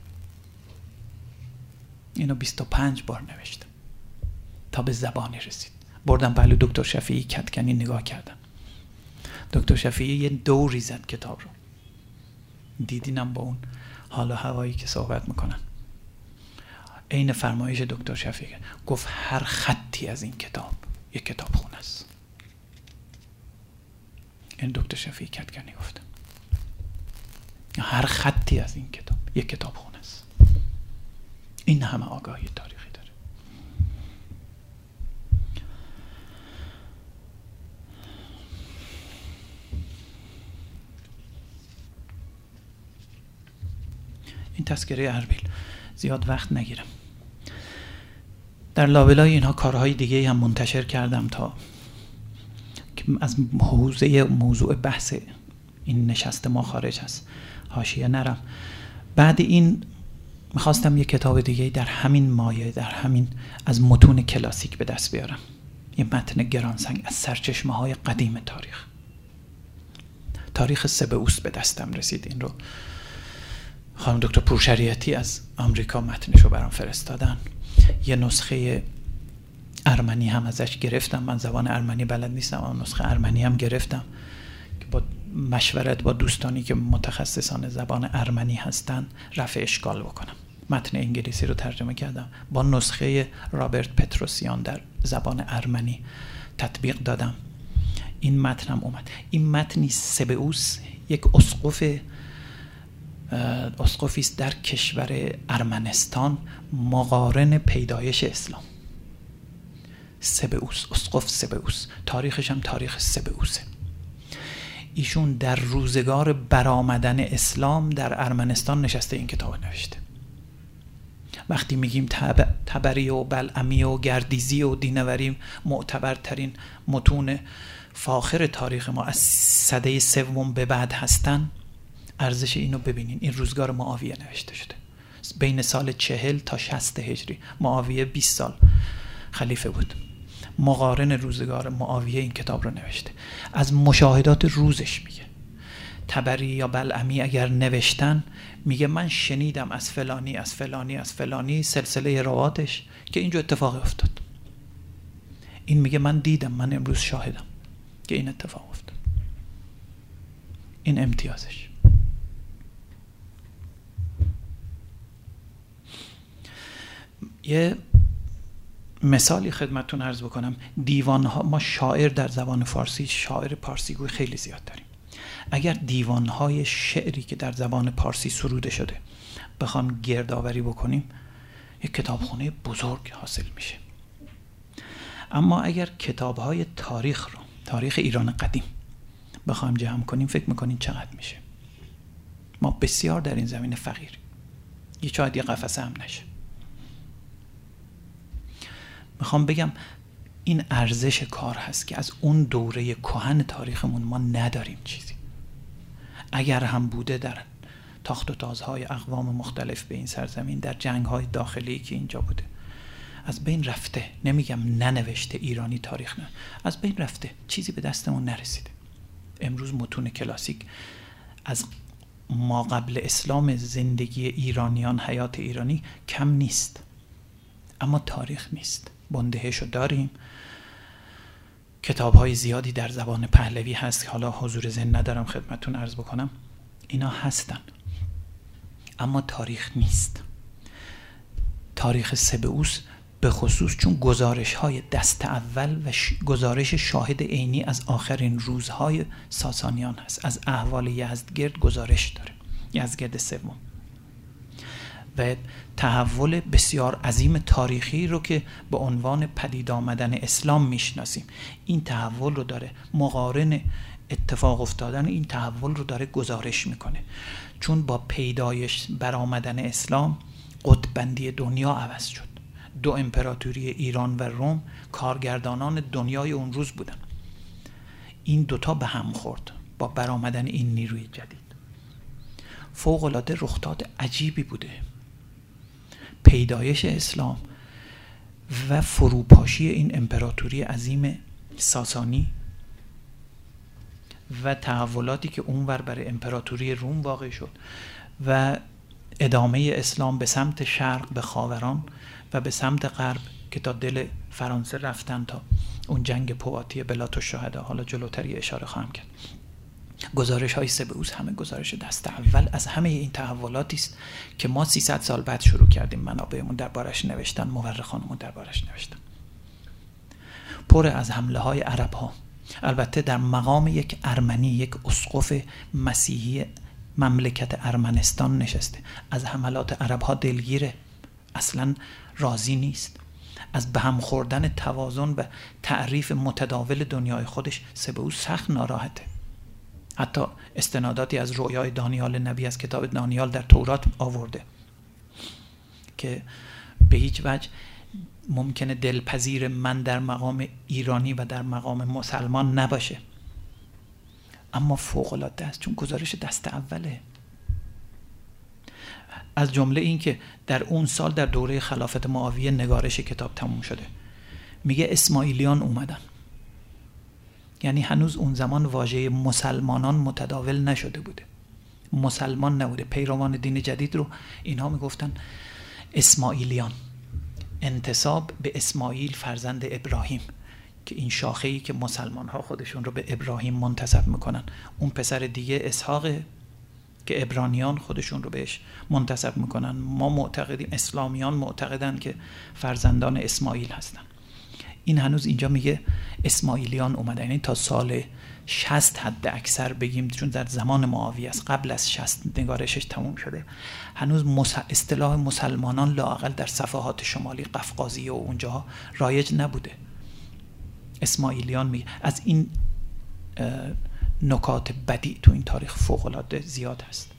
اینو بیست و پنج بار نوشتم تا به زبانی رسید. بردم پهلو دکتر شفیعی کتکینی نگاه کردم. دکتر شفیعی یه دوری زد کتاب رو. دیدینم با اون حال و هوایی که صحبت میکنن، عین فرمایش دکتر شفیعی گفت هر خطی از این کتاب یک کتاب خونه است. این دکتر شفیعی کتکینی گفت هر خطی از این کتاب یک کتاب خونه است. این همه آگاهی تاریخی داره. این تذکره اربیل، زیاد وقت نگیرم. در لابلای اینها کارهای دیگه هم منتشر کردم تا که از حوزه موضوع بحث این نشست ما خارج هست، حاشیه نرم. بعد این میخواستم یک کتاب دیگه در همین مایه، در همین از متون کلاسیک به دست بیارم، یه متن گرانسنگ از سرچشمه های قدیم تاریخ. تاریخ سبئوس به دستم رسید. این رو خانم دکتر پورشیریاتی از آمریکا متنشو برام فرستادن. یه نسخه ارمنی هم ازش گرفتم. من زبان ارمنی بلد نیستم اما نسخه ارمنی هم گرفتم که با مشورت با دوستانی که متخصصان زبان ارمنی هستن رفع اشکال بکنم. متن انگلیسی رو ترجمه کردم، با نسخه رابرت پتروسیان در زبان ارمنی تطبیق دادم. این متنم اومد. این متنی سبئوس یک اسقف اسقفی است در کشور ارمنستان مقارن پیدایش اسلام. سبئوس، اسقف سبئوس، تاریخش هم تاریخ سبئوسه. ایشون در روزگار برآمدن اسلام در ارمنستان نشسته این کتاب نوشته وقتی میگیم تب... تبری و بلعمی و گردیزی و دینوری معتبرترین متون فاخر تاریخ ما از سده سوم به بعد هستن، ارزش اینو ببینین. این روزگار معاویه نوشته شده، بین سال چهل تا شصت هجری. معاویه بیست سال خلیفه بود. مقارن روزگار معاویه این کتاب رو نوشته. از مشاهدات روزش میگه. تبری یا بلعمی اگر نوشتن، میگه من شنیدم از فلانی از فلانی از فلانی سلسله رواتش که اینجا اتفاق افتاد. این میگه من دیدم، من امروز شاهدم که این اتفاق افتاد. این امتیازش. یه مثالی خدمتتون عرض بکنم. دیوان‌ها، ما شاعر در زبان فارسی، شاعر پارسیگوی خیلی زیاد داریم. اگر دیوان‌های شعری که در زبان پارسی سروده شده بخوام گردآوری بکنیم، یک کتابخونه بزرگ حاصل میشه. اما اگر کتاب‌های تاریخ رو، تاریخ ایران قدیم بخوام جمع کنیم، فکر می‌کنین چقدر میشه؟ ما بسیار در این زمینه فقیریم. یه شاید یه قفسه هم نشه. میخوام بگم این ارزش کار هست که از اون دوره کهن تاریخمون ما نداریم چیزی. اگر هم بوده، در تاخت و تازهای اقوام مختلف به این سرزمین، در جنگهای داخلی که اینجا بوده، از بین رفته. نمیگم ننوشته ایرانی تاریخ، نه، از بین رفته، چیزی به دستمون نرسیده. امروز متون کلاسیک از ما قبل اسلام زندگی ایرانیان، حیات ایرانی کم نیست، اما تاریخ نیست. بندهشو داریم. کتاب‌های زیادی در زبان پهلوی هست که حالا حضور ذهن ندارم خدمتتون عرض بکنم. اینا هستن، اما تاریخ نیست. تاریخ سبئوس به خصوص، چون گزارش‌های دست اول و ش... گزارش شاهد عینی از آخرین روزهای ساسانیان هست. از احوال یزدگرد گزارش داره، یزدگرد سوم، و تحول بسیار عظیم تاریخی رو که به عنوان پدید آمدن اسلام میشناسیم، این تحول رو داره. مقارن اتفاق افتادن این تحول رو داره گزارش میکنه. چون با پیدایش برآمدن اسلام، قطب‌بندی دنیا عوض شد. دو امپراتوری ایران و روم کارگردانان دنیای اون روز بودن. این دوتا به هم خورد با برآمدن این نیروی جدید. فوق‌العاده رخداد عجیبی بوده. پیدایش اسلام و فروپاشی این امپراتوری عظیم ساسانی و تحولاتی که اونور برای امپراتوری روم واقع شد و ادامه اسلام به سمت شرق، به خاوران، و به سمت غرب که تا دل فرانسه رفتن، تا اون جنگ پواتی بلاتالشهدا. حالا جلوتری اشاره خواهم کرد. گزارش های سبئوس همه گزارش دست اول از همه این تحولاتی است که ما سیصد سال بعد شروع کردیم منابعمون دربارش نوشتن، مورخانمون دربارش نوشتن. پر از حمله های عرب ها، البته در مقام یک ارمنی، یک اسقف مسیحی مملکت ارمنستان نشسته، از حملات عرب ها دلگیره، اصلا راضی نیست. از به هم خوردن توازن و تعریف متداول دنیای خودش سبئوس سخت ناراحته. حتی استناداتی از رویای دانیال نبی از کتاب دانیال در تورات آورده که به هیچ وجه ممکنه دلپذیر من در مقام ایرانی و در مقام مسلمان نباشه، اما فوق‌العاده است چون گزارش دست اوله. از جمله این که در اون سال در دوره خلافت معاویه نگارش کتاب تموم شده. میگه اسماعیلیان اومدن، یعنی هنوز اون زمان واژه مسلمانان متداول نشده بوده، مسلمان نبوده. پیروان دین جدید رو اینها میگفتن اسماعیلیان، انتساب به اسماعیل فرزند ابراهیم، که این شاخه‌ای که مسلمان ها خودشون رو به ابراهیم منتسب میکنن. اون پسر دیگه اسحاق که عبرانیان خودشون رو بهش منتسب میکنن. ما معتقدیم، اسلامیان معتقدن که فرزندان اسماعیل هستن. این هنوز اینجا میگه اسماعیلیان اومدن، یعنی تا سال شصت حد اکثر بگیم، چون در زمان معاویه است، قبل از شصت نگارشش تموم شده. هنوز مس... اصطلاح مسلمانان لااقل در صفحات شمالی قفقازی و اونجاها رایج نبوده. اسماعیلیان میگه. از این نکات بدی تو این تاریخ فوق‌العاده زیاد هست.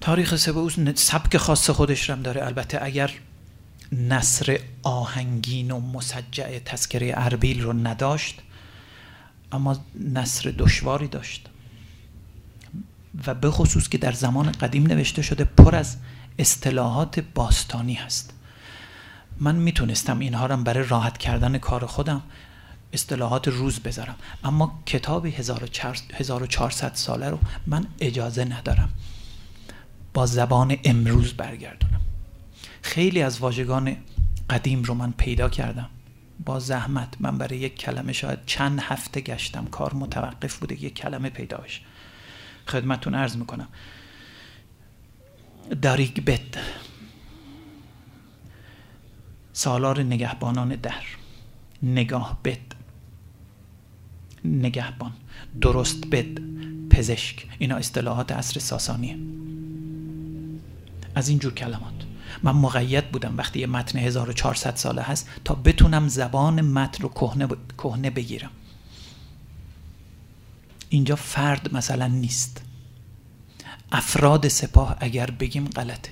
تاریخ سبئوس سبک خاص خودش رم داره. البته اگر نثر آهنگین و مسجع تذکره اربیل رو نداشت، اما نثر دشواری داشت و به خصوص که در زمان قدیم نوشته شده، پر از اصطلاحات باستانی هست. من میتونستم اینها رو برای راحت کردن کار خودم اصطلاحات روز بذارم، اما کتاب هزار و چهارصد ساله رو من اجازه ندارم با زبان امروز برگردونم. خیلی از واژگان قدیم رو من پیدا کردم با زحمت. من برای یک کلمه شاید چند هفته گشتم، کار متوقف بوده، یک کلمه پیداش. خدمتتون عرض میکنم. داریگبت، سالار نگهبانان در، نگاه بد، نگهبان، درست بد، پزشک. اینا اصطلاحات عصر ساسانیه. از این جور کلمات من مقید بودم وقتی یه متن هزار و چهارصد ساله هست تا بتونم زبان متن رو کهنه کهنه بگیرم. اینجا فرد مثلا نیست. افراد سپاه اگر بگیم غلطه،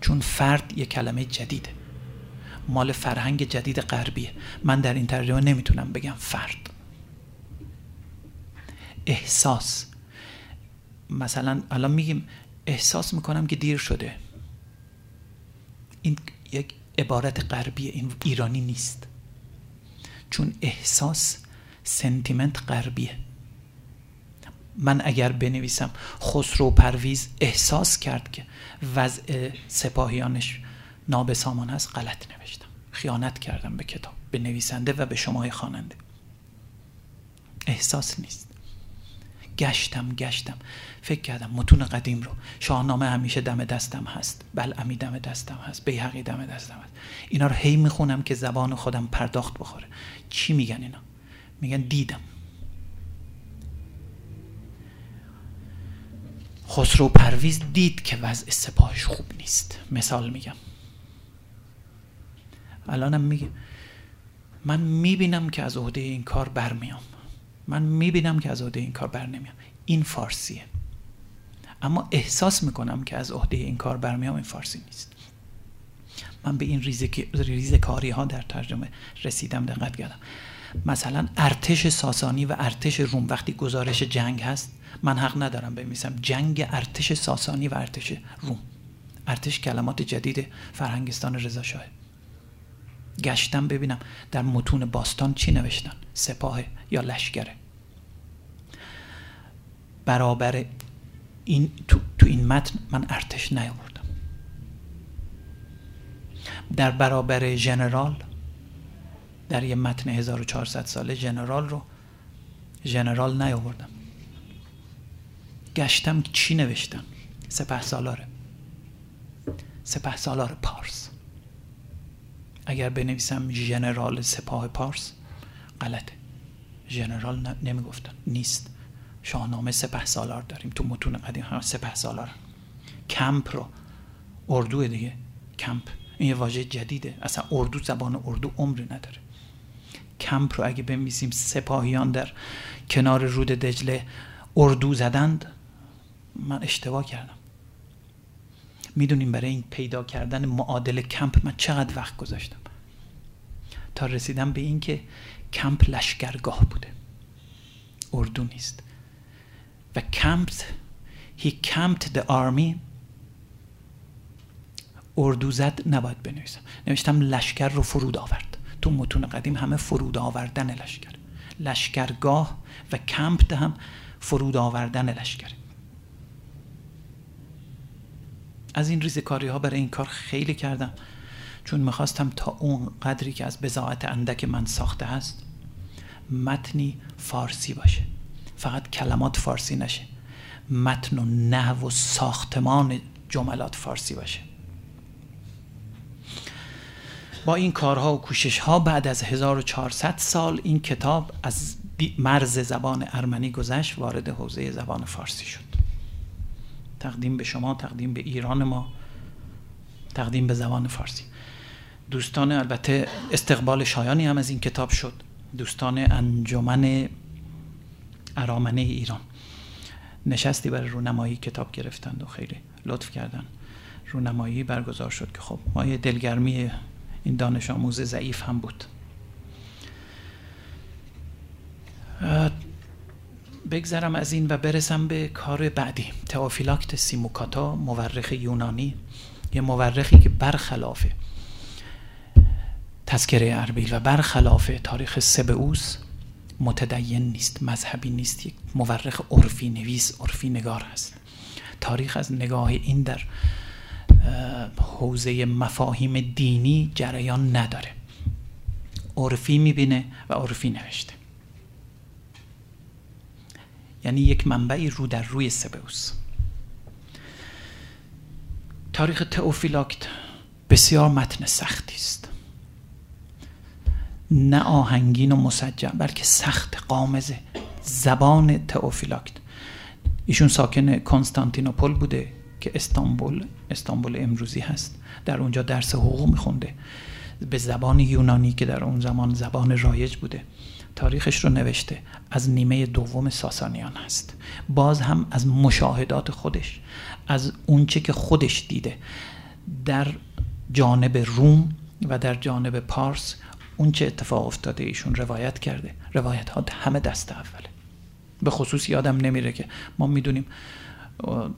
چون فرد یه کلمه جدیده، مال فرهنگ جدید غربیه. من در این ترجمه نمیتونم بگم فرد. احساس، مثلا الان میگیم احساس میکنم که دیر شده، این یک عبارت غربیه، این ایرانی نیست، چون احساس سنتیمنت غربیه. من اگر بنویسم خسرو پرویز احساس کرد که وضع سپاهیانش نابسامان هست، غلط نوشتم، خیانت کردم به کتاب، به نویسنده و به شمای خواننده. احساس نیست. گشتم گشتم فکر کردم متون قدیم رو، شاهنامه همیشه دم دستم هست، بلعمی دم دستم هست، بیهقی دم دستم هست، اینا رو هی میخونم که زبان خودم پرداخت بخوره. چی میگن اینا؟ میگن دیدم. خسرو پرویز دید که وضع سپاهش خوب نیست. مثال میگم، الانم میگه من میبینم که از عهده این کار برمیام، من میبینم که از عهده این کار بر نمیام. این فارسیه. اما احساس میکنم که از عهده این کار برمیام، این فارسی نیست. من به این ریزکاری ها در ترجمه رسیدم، دقت کردم. مثلا ارتش ساسانی و ارتش روم، وقتی گزارش جنگ هست من حق ندارم بنویسم جنگ ارتش ساسانی و ارتش روم. ارتش کلمات جدید فرهنگستان رضا شاه. گشتم ببینم در متون باستان چی نوشتن، سپاه یا لشکره. برابر این تو, تو این متن من ارتش نیاوردم. در برابر ژنرال، در یه متن هزار و چهارصد ساله ژنرال رو ژنرال نیاوردم. گشتم چی نوشتم، سپه سالاره، سپه سالار پارس. اگر بنویسم ژنرال سپاه پارس، غلطه. ژنرال نمیگفتن، نیست. شاهنامه سپه سالار داریم، تو متون قدیم هم سپه سالار. کمپ رو، اردو دیگه، کمپ، این یه واژه جدیده، اصلا اردو، زبان اردو عمری نداره. کمپ رو اگه بنویسیم سپاهیان در کنار رود دجله اردو زدند، من اشتباه کردم. میدونیم برای این پیدا کردن معادل کمپ من چقدر وقت گذاشتم تا رسیدم به این که کمپ لشکرگاه بوده، اردو نیست. و کمپت، he camped the army، اردو زد نباید بنویسم، نوشتم لشکر رو فرود آورد. تو متون قدیم همه فرود آوردن لشکر، لشکرگاه و کمپت هم فرود آوردن لشکر. از این ریزکاری ها برای این کار خیلی کردم، چون میخواستم تا اون قدری که از بضاعت اندک من ساخته هست متنی فارسی باشه، فقط کلمات فارسی نشه، متن و نحو و ساختمان جملات فارسی باشه. با این کارها و کوشش ها بعد از هزار و چهارصد سال این کتاب از مرز زبان ارمنی گذشت، وارد حوزه زبان فارسی شد. تقدیم به شما، تقدیم به ایران ما، تقدیم به زبان فارسی. دوستان، البته استقبال شایانی هم از این کتاب شد، دوستان انجمن ارامنه ایران. نشستی برای رونمایی کتاب گرفتند و خیلی لطف کردند. رونمایی برگزار شد که خب ما یه دلگرمی این دانش آموز ضعیف هم بود. بگذرم از این و برسم به کار بعدی. تئوفیلاکت سیموکاتا، مورخ یونانی، یه مورخی که برخلاف تذکره اربیل و برخلاف تاریخ سبئوس متدین نیست، مذهبی نیست، یک مورخ عرفی نویس، عرفی نگار هست. تاریخ از نگاه این در حوزه مفاهیم دینی جریان نداره، عرفی میبینه و عرفی نوشته، یعنی یک منبعی رو در روی سبئوس. تاریخ تئوفیلاکت بسیار متن سختی است، نه آهنگین و مسجع بلکه سخت، قامزه. زبان تئوفیلاکت، ایشون ساکن کنستانتینوپل بوده که استانبول استانبول امروزی هست، در اونجا درس حقوق میخونده، به زبان یونانی که در اون زمان زبان رایج بوده تاریخش رو نوشته. از نیمه دوم ساسانیان هست، باز هم از مشاهدات خودش، از اونچه که خودش دیده در جانب روم و در جانب پارس، اونچه اتفاق افتاده ایشون روایت کرده. روایت ها همه دست اوله، به خصوص یادم نمیره که ما میدونیم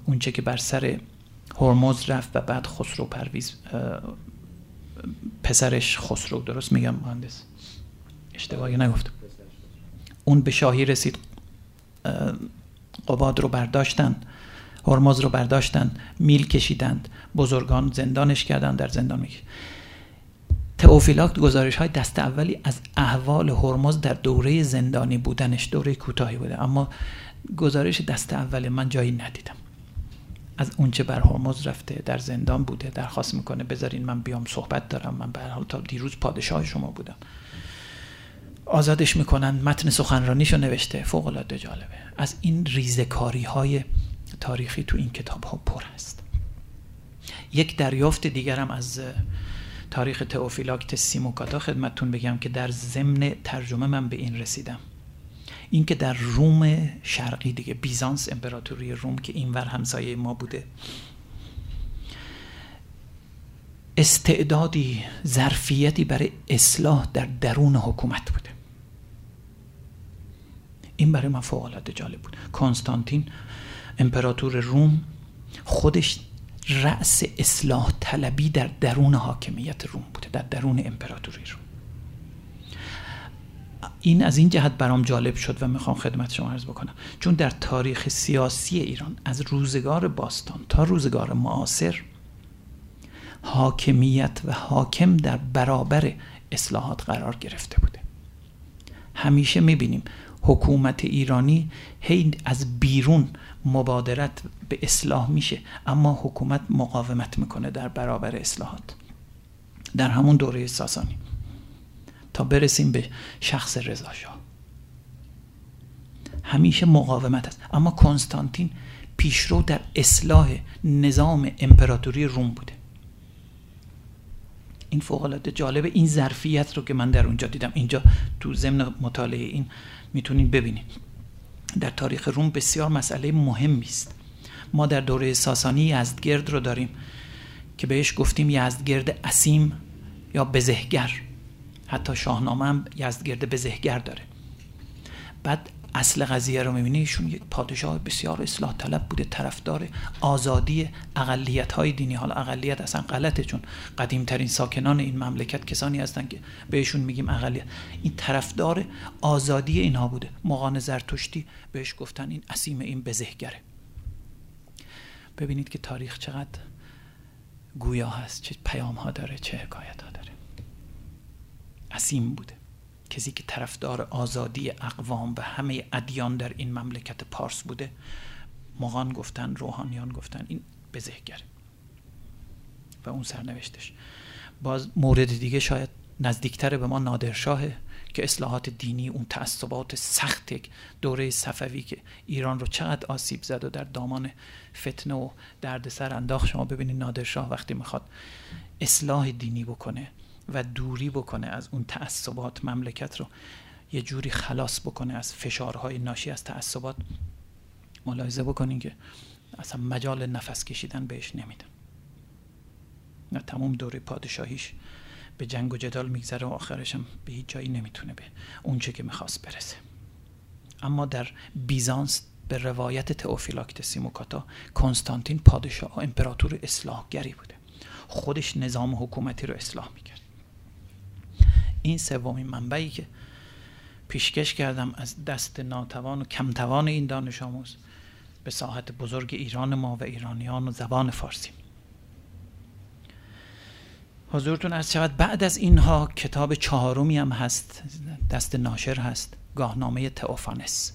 اونچه که بر سر هرمز رفت و بعد خسرو پرویز، پسرش خسرو، درست میگم مهندس؟ اشتباهی نگفتم. اون به شاهی رسید، قباد رو برداشتن، هرمز رو برداشتن، میل کشیدند، بزرگان زندانش کردن، در زندان میکشید. تئوفیلاکت گزارش های دست اولی از احوال هرمز در دوره زندانی بودنش، دوره کوتاهی بوده، اما گزارش دست اول من جایی ندیدم از اونچه بر هرمز رفته، در زندان بوده، درخواست میکنه بذارین من بیام صحبت دارم، من به هر حال تا دیروز پادشاه شما بودم. آزادش میکنن، متن سخنرانیشو نوشته، فوق العاده جالبه. از این ریزکاری های تاریخی تو این کتاب ها پر است. یک دریافت دیگرم از تاریخ تئوفیلاکت سیموکاتا خدمتتون بگم که در ضمن ترجمه من به این رسیدم، این که در روم شرقی دیگه، بیزانس، امپراتوری روم که اینور همسایه ما بوده، استعدادی، ظرفیتی برای اصلاح در درون حکومت بوده. این برای من فوق العاده جالب بود. کنستانتین امپراتور روم خودش رأس اصلاح طلبی در درون حاکمیت روم بوده، در درون امپراتوری روم. این از این جهت برام جالب شد و میخوام خدمت شما عرض بکنم، چون در تاریخ سیاسی ایران از روزگار باستان تا روزگار معاصر حاکمیت و حاکم در برابر اصلاحات قرار گرفته بوده. همیشه میبینیم حکومت ایرانی هی از بیرون مبادرت به اصلاح میشه، اما حکومت مقاومت میکنه در برابر اصلاحات، در همون دوره ساسانی تا برسیم به شخص رضا شاه. همیشه مقاومت است، اما کنستانتین پیشرو در اصلاح نظام امپراتوری روم بوده. این فوق العاده جالب، این ظرفیت رو که من در اونجا دیدم، اینجا تو ضمن مطالعه این میتونید ببینید. در تاریخ روم بسیار مسئله مهمی است. ما در دوره ساسانی یزدگرد رو داریم که بهش گفتیم یزدگرد اسیم یا بزهگر، حتی شاهنامه هم یزدگرد بزهگر داره. بعد اصل قضیه رو میبینی، ایشون یک پادشاه بسیار اصلاح طلب بوده، طرفدار آزادی اقلیت‌های دینی. حالا اقلیت اصلا غلطه، چون قدیمترین ساکنان این مملکت کسانی هستند که بهشون میگیم اقلیت. این طرفدار آزادی اینها بوده. مغان زرتشتی بهش گفتن این اسیم، این بزهگره. ببینید که تاریخ چقدر گویا هست، چه پیام‌ها داره، چه حکایت‌ها داره. اسیم بوده، کسی که طرفدار آزادی اقوام و همه ادیان در این مملکت پارس بوده. مغان گفتن، روحانیان گفتن این بزهگر و اون سرنوشتش. باز مورد دیگه شاید نزدیکتر به ما نادرشاه که اصلاحات دینی، اون تعصبات سخت دوره صفوی که ایران رو چقدر آسیب زد و در دامان فتنه و دردسر انداخت. شما ببینید نادرشاه وقتی میخواد اصلاح دینی بکنه و دوری بکنه از اون تعصبات، مملکت رو یه جوری خلاص بکنه از فشارهای ناشی از تعصبات، ملاحظه بکنین که اصلا مجال نفس کشیدن بهش نمیدن. نه تمام دوره پادشاهیش به جنگ و جدال میگذره و آخرش هم به هیچ جایی نمیتونه به اونچه که میخواست برسه. اما در بیزانس به روایت تئوفیلاکت سیموکاتا، کنستانتین پادشاه امپراتور اصلاحگری بوده، خودش نظام حکومتی رو اصلاح میکرد. این سومین منبعی که پیشکش کردم از دست ناتوان و کمتوان این دانش آموز به ساحت بزرگ ایران ما و ایرانیان و زبان فارسی. حضورتون عرض شود بعد از اینها کتاب چهارمی هم هست، دست ناشر هست، گاهنامه تئوفانس.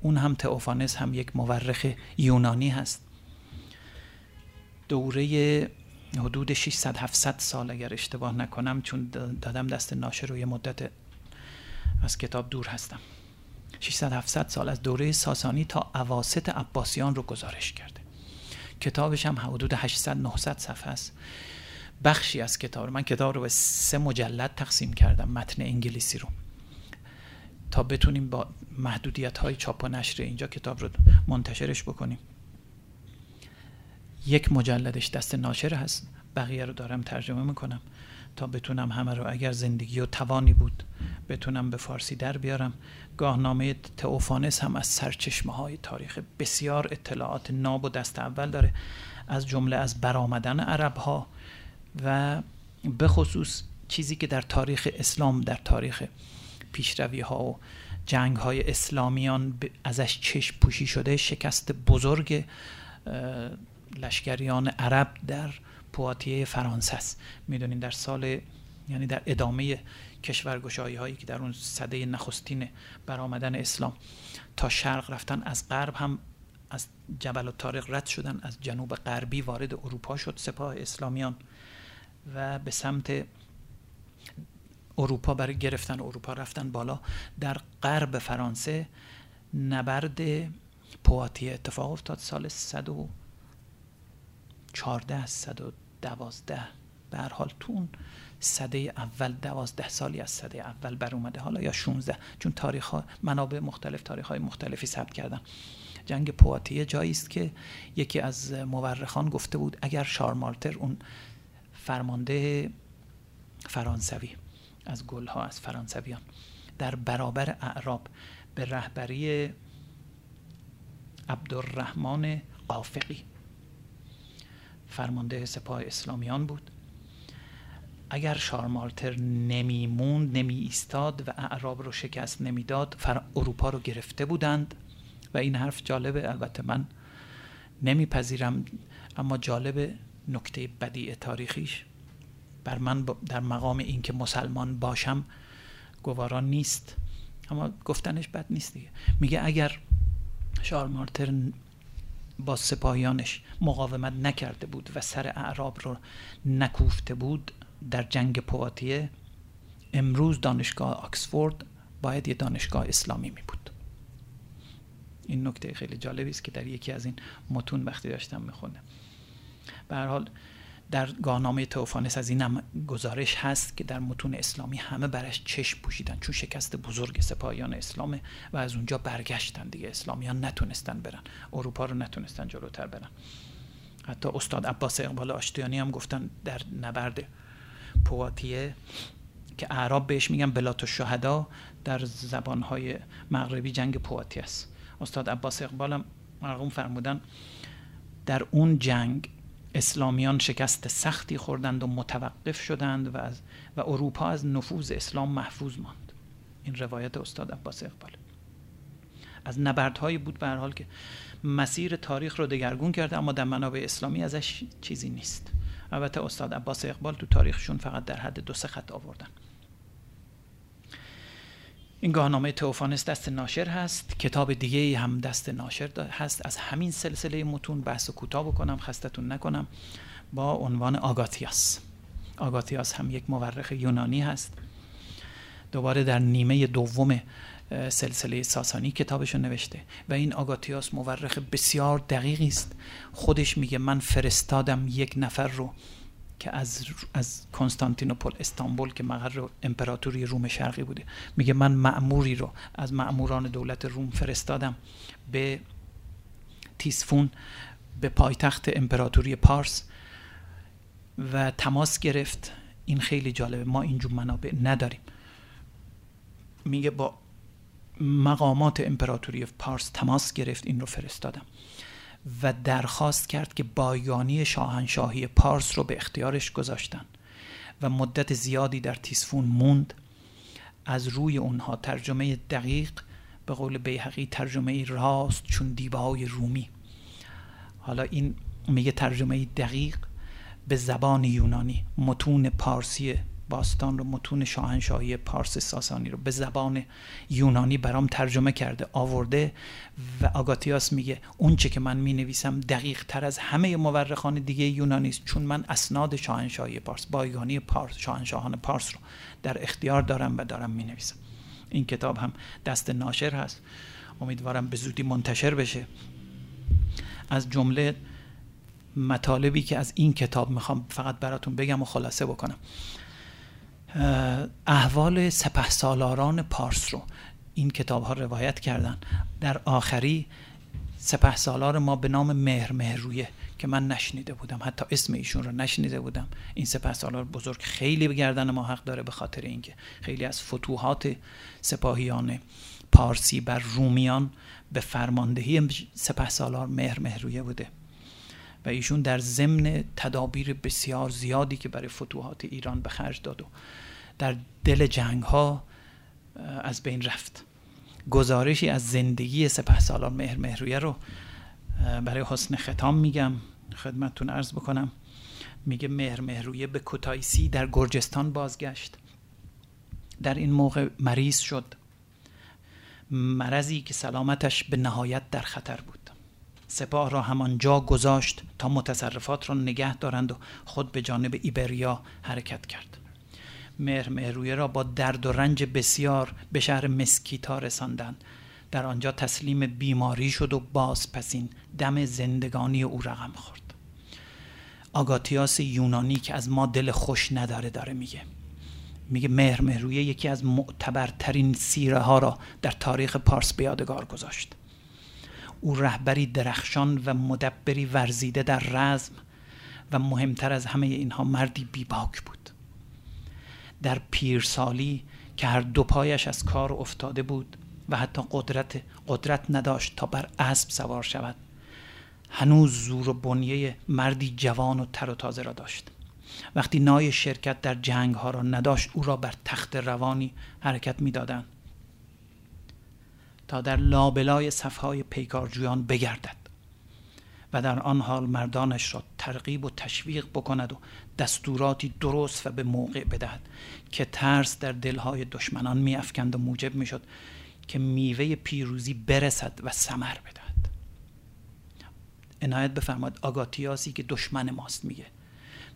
اون هم تئوفانس هم یک مورخ یونانی هست، دوره حدود ششصد هفتصد سال اگر اشتباه نکنم، چون دادم دست ناشر و یه مدت از کتاب دور هستم، ششصد هفتصد سال از دوره ساسانی تا اواسط عباسیان رو گزارش کرده. کتابش هم حدود هشتصد نهصد صفحه است. بخشی از کتاب رو، من کتاب رو به سه مجلد تقسیم کردم، متن انگلیسی رو، تا بتونیم با محدودیت‌های چاپ و نشر اینجا کتاب رو منتشرش بکنیم. یک مجلدش دست ناشر هست، بقیه رو دارم ترجمه میکنم تا بتونم همه رو، اگر زندگی و توانی بود، بتونم به فارسی در بیارم. گاهنامه تئوفانس هم از سرچشمه‌های تاریخ بسیار اطلاعات ناب و دست اول داره، از جمله از برآمدن عرب‌ها و به خصوص چیزی که در تاریخ اسلام، در تاریخ پیشروی ها و جنگ های اسلامیان ازش چشم پوشی شده، شکست بزرگ لشکریان عرب در پواتیه فرانسه است. میدونین در سال، یعنی در ادامه کشورگشایی هایی که در اون سده نخستین برآمدن اسلام تا شرق رفتن، از غرب هم از جبل الطارق رد شدن، از جنوب غربی وارد اروپا شد سپاه اسلامیان و به سمت اروپا، برای گرفتن اروپا رفتن بالا. در غرب فرانسه نبرد پواتیه اتفاق افتاد سال صد و چهارده صد و دوازده. به هر حال تو اون سده اول، دوازده سالی از سده اول بر اومده، حالا یا شانزده، چون تاریخ ها، منابع مختلف تاریخ های مختلفی ثبت کردن. جنگ پواتیه جایی است که یکی از مورخان گفته بود اگر شارل مارتل، اون فرمانده فرانسوی از گلها، از فرانسویان، در برابر اعراب به رهبری عبدالرحمن قافقی، فرمانده سپاه اسلامیان بود، اگر شارل مارتل نمیموند، نمی ایستاد و اعراب رو شکست نمیداد، اروپا رو گرفته بودند. و این حرف جالبه، البته من نمیپذیرم، اما جالب نکته بدیع تاریخیش بر من در مقام این که مسلمان باشم گوارا نیست، اما گفتنش بد نیست دیگه. میگه اگر شارل مارتل با سپاهیانش مقاومت نکرده بود و سر اعراب رو نکوفته بود در جنگ پواتیه، امروز دانشگاه آکسفورد باید یه دانشگاه اسلامی می بود. این نکته خیلی جالبی است که در یکی از این متون وقتی داشتم میخوندم. به هر حال در گاهنامه تئوفانس از این هم گزارش هست که در متون اسلامی همه برش چشم پوشیدن، چون شکست بزرگ سپاهیان اسلام و از اونجا برگشتن دیگه، اسلامیان نتونستن برن اروپا رو، نتونستن جلوتر برن. حتی استاد عباس اقبال آشتیانی هم گفتن در نبرد پواتیه که اعراب بهش میگن بلات الشهدا، در زبانهای مغربی جنگ پواتیه است. استاد عباس اقبال هم مرقوم فرمودن در اون جنگ اسلامیان شکست سختی خوردند و متوقف شدند و, از و اروپا از نفوذ اسلام محفوظ ماند. این روایت استاد عباس اقبال از نبردهایی بود به هر حال که مسیر تاریخ رو دگرگون کرده، اما در منابع اسلامی ازش چیزی نیست. البته استاد عباس اقبال تو تاریخشون فقط در حد دو سه خط آوردن. این گاهنامه تئوفانس دست ناشر هست. کتاب دیگه هم دست ناشر هست از همین سلسله متون. بحث کوتاه بکنم خستتون نکنم، با عنوان آگاتیاس. آگاتیاس هم یک مورخ یونانی هست، دوباره در نیمه دوم سلسله ساسانی کتابشو نوشته و این آگاتیاس مورخ بسیار دقیقی است. خودش میگه من فرستادم یک نفر رو که از از کنستانتینوپل، استانبول که مقر امپراتوری روم شرقی بوده، میگه من مأموری رو از مأموران دولت روم فرستادم به تیسفون به پایتخت امپراتوری پارس و تماس گرفت. این خیلی جالبه، ما اینجور منابع نداریم. میگه با مقامات امپراتوری پارس تماس گرفت، این رو فرستادم و درخواست کرد که بایانی شاهنشاهی پارس رو به اختیارش گذاشتن و مدت زیادی در تیسفون موند. از روی اونها ترجمه دقیق، به قول بیهقی ترجمه راست چون دیباهای رومی. حالا این میگه ترجمه دقیق به زبان یونانی، متون پارسی باستان رو، متون شاهنشاهی پارس ساسانی رو به زبان یونانی برام ترجمه کرده آورده. و آگاتیاس میگه اون چه که من مینویسم دقیق تر از همه مورخان دیگه یونانی است، چون من اسناد شاهنشاهی پارس، بایگانی پارس، شاهنشاهان پارس رو در اختیار دارم و دارم مینویسم. این کتاب هم دست ناشر هست، امیدوارم به زودی منتشر بشه. از جمله مطالبی که از این کتاب میخوام فقط براتون بگم و خلاصه بکنم، احوال سپهسالاران پارس رو این کتاب ها روایت کردن. در آخری سپهسالار ما به نام مهر مهرویه که من نشنیده بودم، حتی اسم ایشون رو نشنیده بودم. این سپهسالار بزرگ خیلی به گردن ما حق داره، به خاطر اینکه خیلی از فتوحات سپاهیان پارسی بر رومیان به فرماندهی سپهسالار مهر مهرویه بوده و ایشون در ضمن تدابیر بسیار زیادی که برای فتوحات ایران به خرج داد و در دل جنگ ها از بین رفت. گزارشی از زندگی سپهسالار مهر مهرویه رو برای حسن ختام میگم خدمتتون عرض بکنم. میگه مهر مهرویه به کتایسی در گرجستان بازگشت، در این موقع مریض شد، مرضی که سلامتش به نهایت در خطر بود. سپاه را همانجا گذاشت تا متصرفات را نگه دارند و خود به جانب ایبریا حرکت کرد. مهر مهرویه را با درد و رنج بسیار به شهر مسکیتا رساندند. در آنجا تسلیم بیماری شد و باز پسین دم زندگانی او رقم خورد. آگاتیاس یونانی که از ما دل خوش نداره داره میگه، میگه مهر مهرویه یکی از معتبرترین سیره ها را در تاریخ پارس به یادگار گذاشت. او رهبری درخشان و مدبری ورزیده در رزم و مهمتر از همه اینها مردی بیباک بود. در پیرسالی که هر دو پایش از کار افتاده بود و حتی قدرت قدرت نداشت تا بر اسب سوار شود، هنوز زور و بنیه مردی جوان و تر و تازه را داشت. وقتی نای شرکت در جنگ ها را نداشت، او را بر تخت روانی حرکت می دادن تا در لابلای صفهای پیکارجویان بگردد و در آن حال مردانش را ترغیب و تشویق بکند و دستوراتی درست و به موقع بدهد که ترس در دلهای دشمنان می افکند و موجب می شد که میوه پیروزی برسد و ثمر بدهد. عنایت بفرماد آگاتیاسی که دشمن ماست میگه،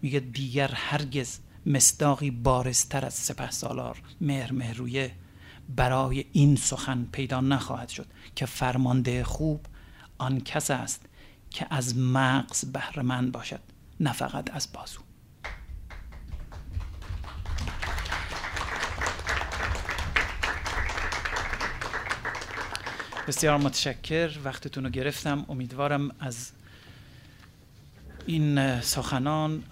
میگه دیگر هرگز مصداقی بارزتر از سپهسالار مهر مهرویه برای این سخن پیدا نخواهد شد که فرمانده خوب آن کس است که از مغز بهره‌مند باشد نه فقط از بازو. بسیار متشکر، وقتتون رو گرفتم. امیدوارم از این سخنان